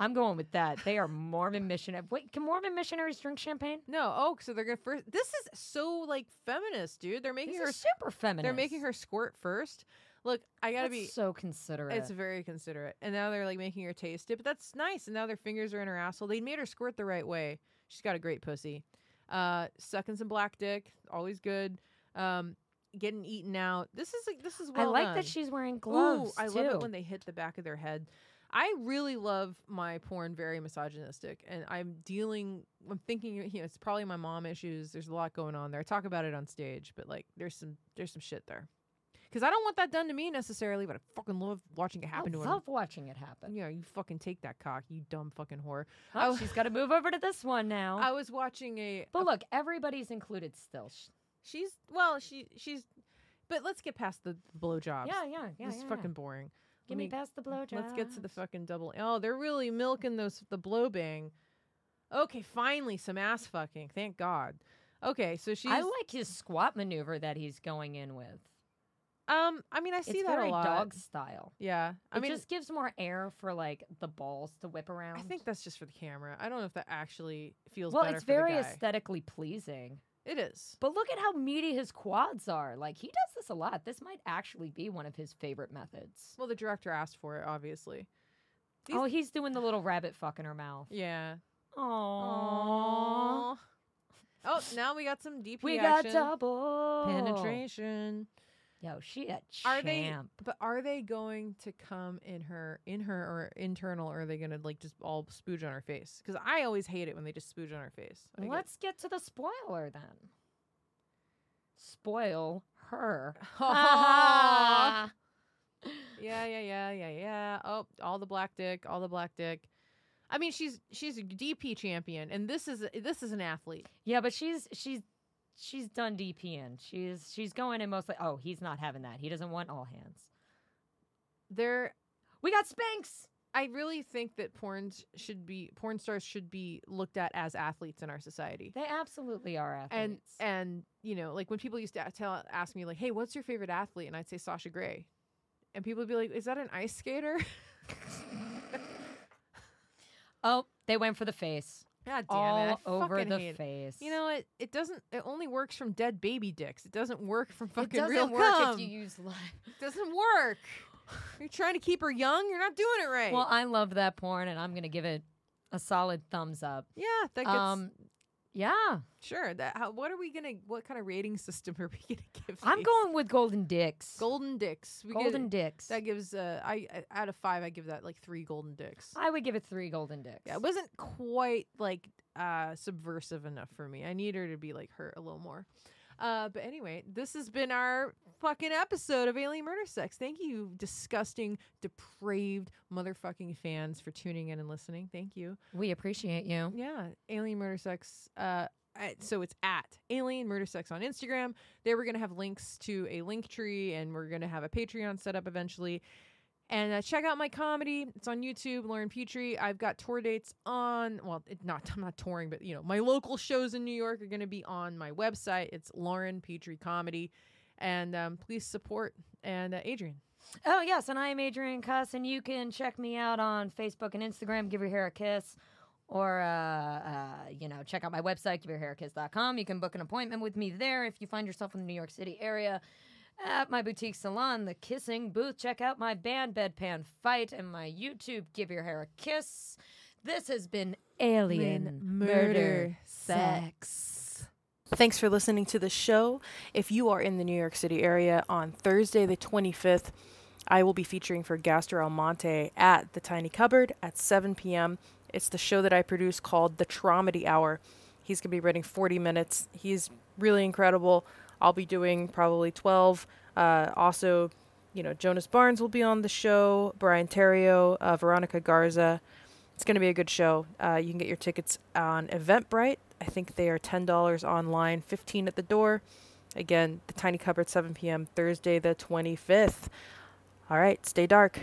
I'm going with that. They are Mormon missionaries. Wait, can Mormon missionaries drink champagne? No. Oh, so they're gonna first. This is so like feminist, dude. They're making her super feminist. They're making her squirt first. Look, I gotta be so considerate. It's very considerate. And now they're like making her taste it, but that's nice. And now their fingers are in her asshole. They made her squirt the right way. She's got a great pussy. Sucking some black dick, always good. Getting eaten out. This is well done. I like that she's wearing gloves. Ooh, I love it when they hit the back of their head. I really love my porn very misogynistic, and I'm thinking, you know, it's probably my mom issues. There's a lot going on there. I talk about it on stage, but like there's some shit there. Because I don't want that done to me necessarily, but I fucking love watching it happen to her. I love watching it happen. Yeah, you fucking take that cock, you dumb fucking whore. Oh, she's got to move over to this one now. I was watching a... but look, everybody's included still. She's, well, she's, but let's get past the blowjobs. Yeah. This is fucking boring. Give me past the blowjobs. Let's get to the fucking double. Oh, they're really milking the blow bang. Okay, finally, some ass fucking. Thank God. Okay, so she's... I like his squat maneuver that he's going in with. I mean, I see it's that very a lot. Dog style. Yeah. I mean, it just gives more air for like the balls to whip around. I think that's just for the camera. I don't know if that actually feels better for the guy. Well, it's very aesthetically pleasing. It is. But look at how meaty his quads are. Like, he does this a lot. This might actually be one of his favorite methods. Well, the director asked for it, obviously. Oh, he's doing the little rabbit fuck in her mouth. Yeah. Aww. Oh, now we got some DP action. We got double penetration. Yo, she a champ. But are they going to come in her or internal, or are they going to like just all spooge on her face? Because I always hate it when they just spooge on her face. Let's get to the spoiler then. Spoil her. Yeah. Oh, all the black dick. I mean, she's a DP champion, and this is an athlete. Yeah, but she's done DPing. She's going in mostly. Oh, he's not having that. He doesn't want all hands. We got Spanx. I really think that porn stars should be looked at as athletes in our society. They absolutely are athletes. And you know, like when people used to ask me like, "Hey, what's your favorite athlete?" and I'd say Sasha Grey. And people would be like, "Is that an ice skater?" Oh, they went for the face. God damn it. All over the face. You know, it only works from dead baby dicks. It doesn't work from fucking real cum. It doesn't work if you use live. It doesn't work. You're trying to keep her young? You're not doing it right. Well, I love that porn, and I'm going to give it a solid thumbs up. Yeah. That gets... yeah. Sure. What kind of rating system are we going to give these? I'm going with golden dicks. Golden dicks. Golden dicks. That gives, out of 5, I give that like 3 golden dicks. I would give it 3 golden dicks. Yeah, it wasn't quite like subversive enough for me. I need her to be like hurt a little more. But anyway, this has been our fucking episode of Alien Murder Sex. Thank you, disgusting, depraved motherfucking fans for tuning in and listening. Thank you. We appreciate you. Yeah. Alien Murder Sex. So it's at Alien Murder Sex on Instagram. There we're going to have links to a Linktree, and we're going to have a Patreon set up eventually. And check out my comedy. It's on YouTube, Lauryn Petrie. I've got tour dates on, I'm not touring, but you know, my local shows in New York are going to be on my website. It's Lauryn Petrie Comedy. And please support. And Adrianne. Oh, yes. And I am Adrianne Kuss. And you can check me out on Facebook and Instagram. Give Your Hair a Kiss. Or, check out my website, giveyourhairakiss.com. You can book an appointment with me there if you find yourself in the New York City area. At my boutique salon, The Kissing Booth, check out my band, Bedpan Fight, and my YouTube, Give Your Hair a Kiss. This has been Alien Murder Sex. Thanks for listening to the show. If you are in the New York City area on Thursday the 25th, I will be featuring for Gaster Almonte at The Tiny Cupboard at 7 p.m. It's the show that I produce called The Traumedy Hour. He's going to be running 40 minutes. He's really incredible. I'll be doing probably 12. Also, you know, Jonas Barnes will be on the show, Brian Terrio, Veronica Garza. It's going to be a good show. You can get your tickets on Eventbrite. I think they are $10 online, $15 at the door. Again, The Tiny Cupboard, 7 p.m., Thursday the 25th. All right, stay dark.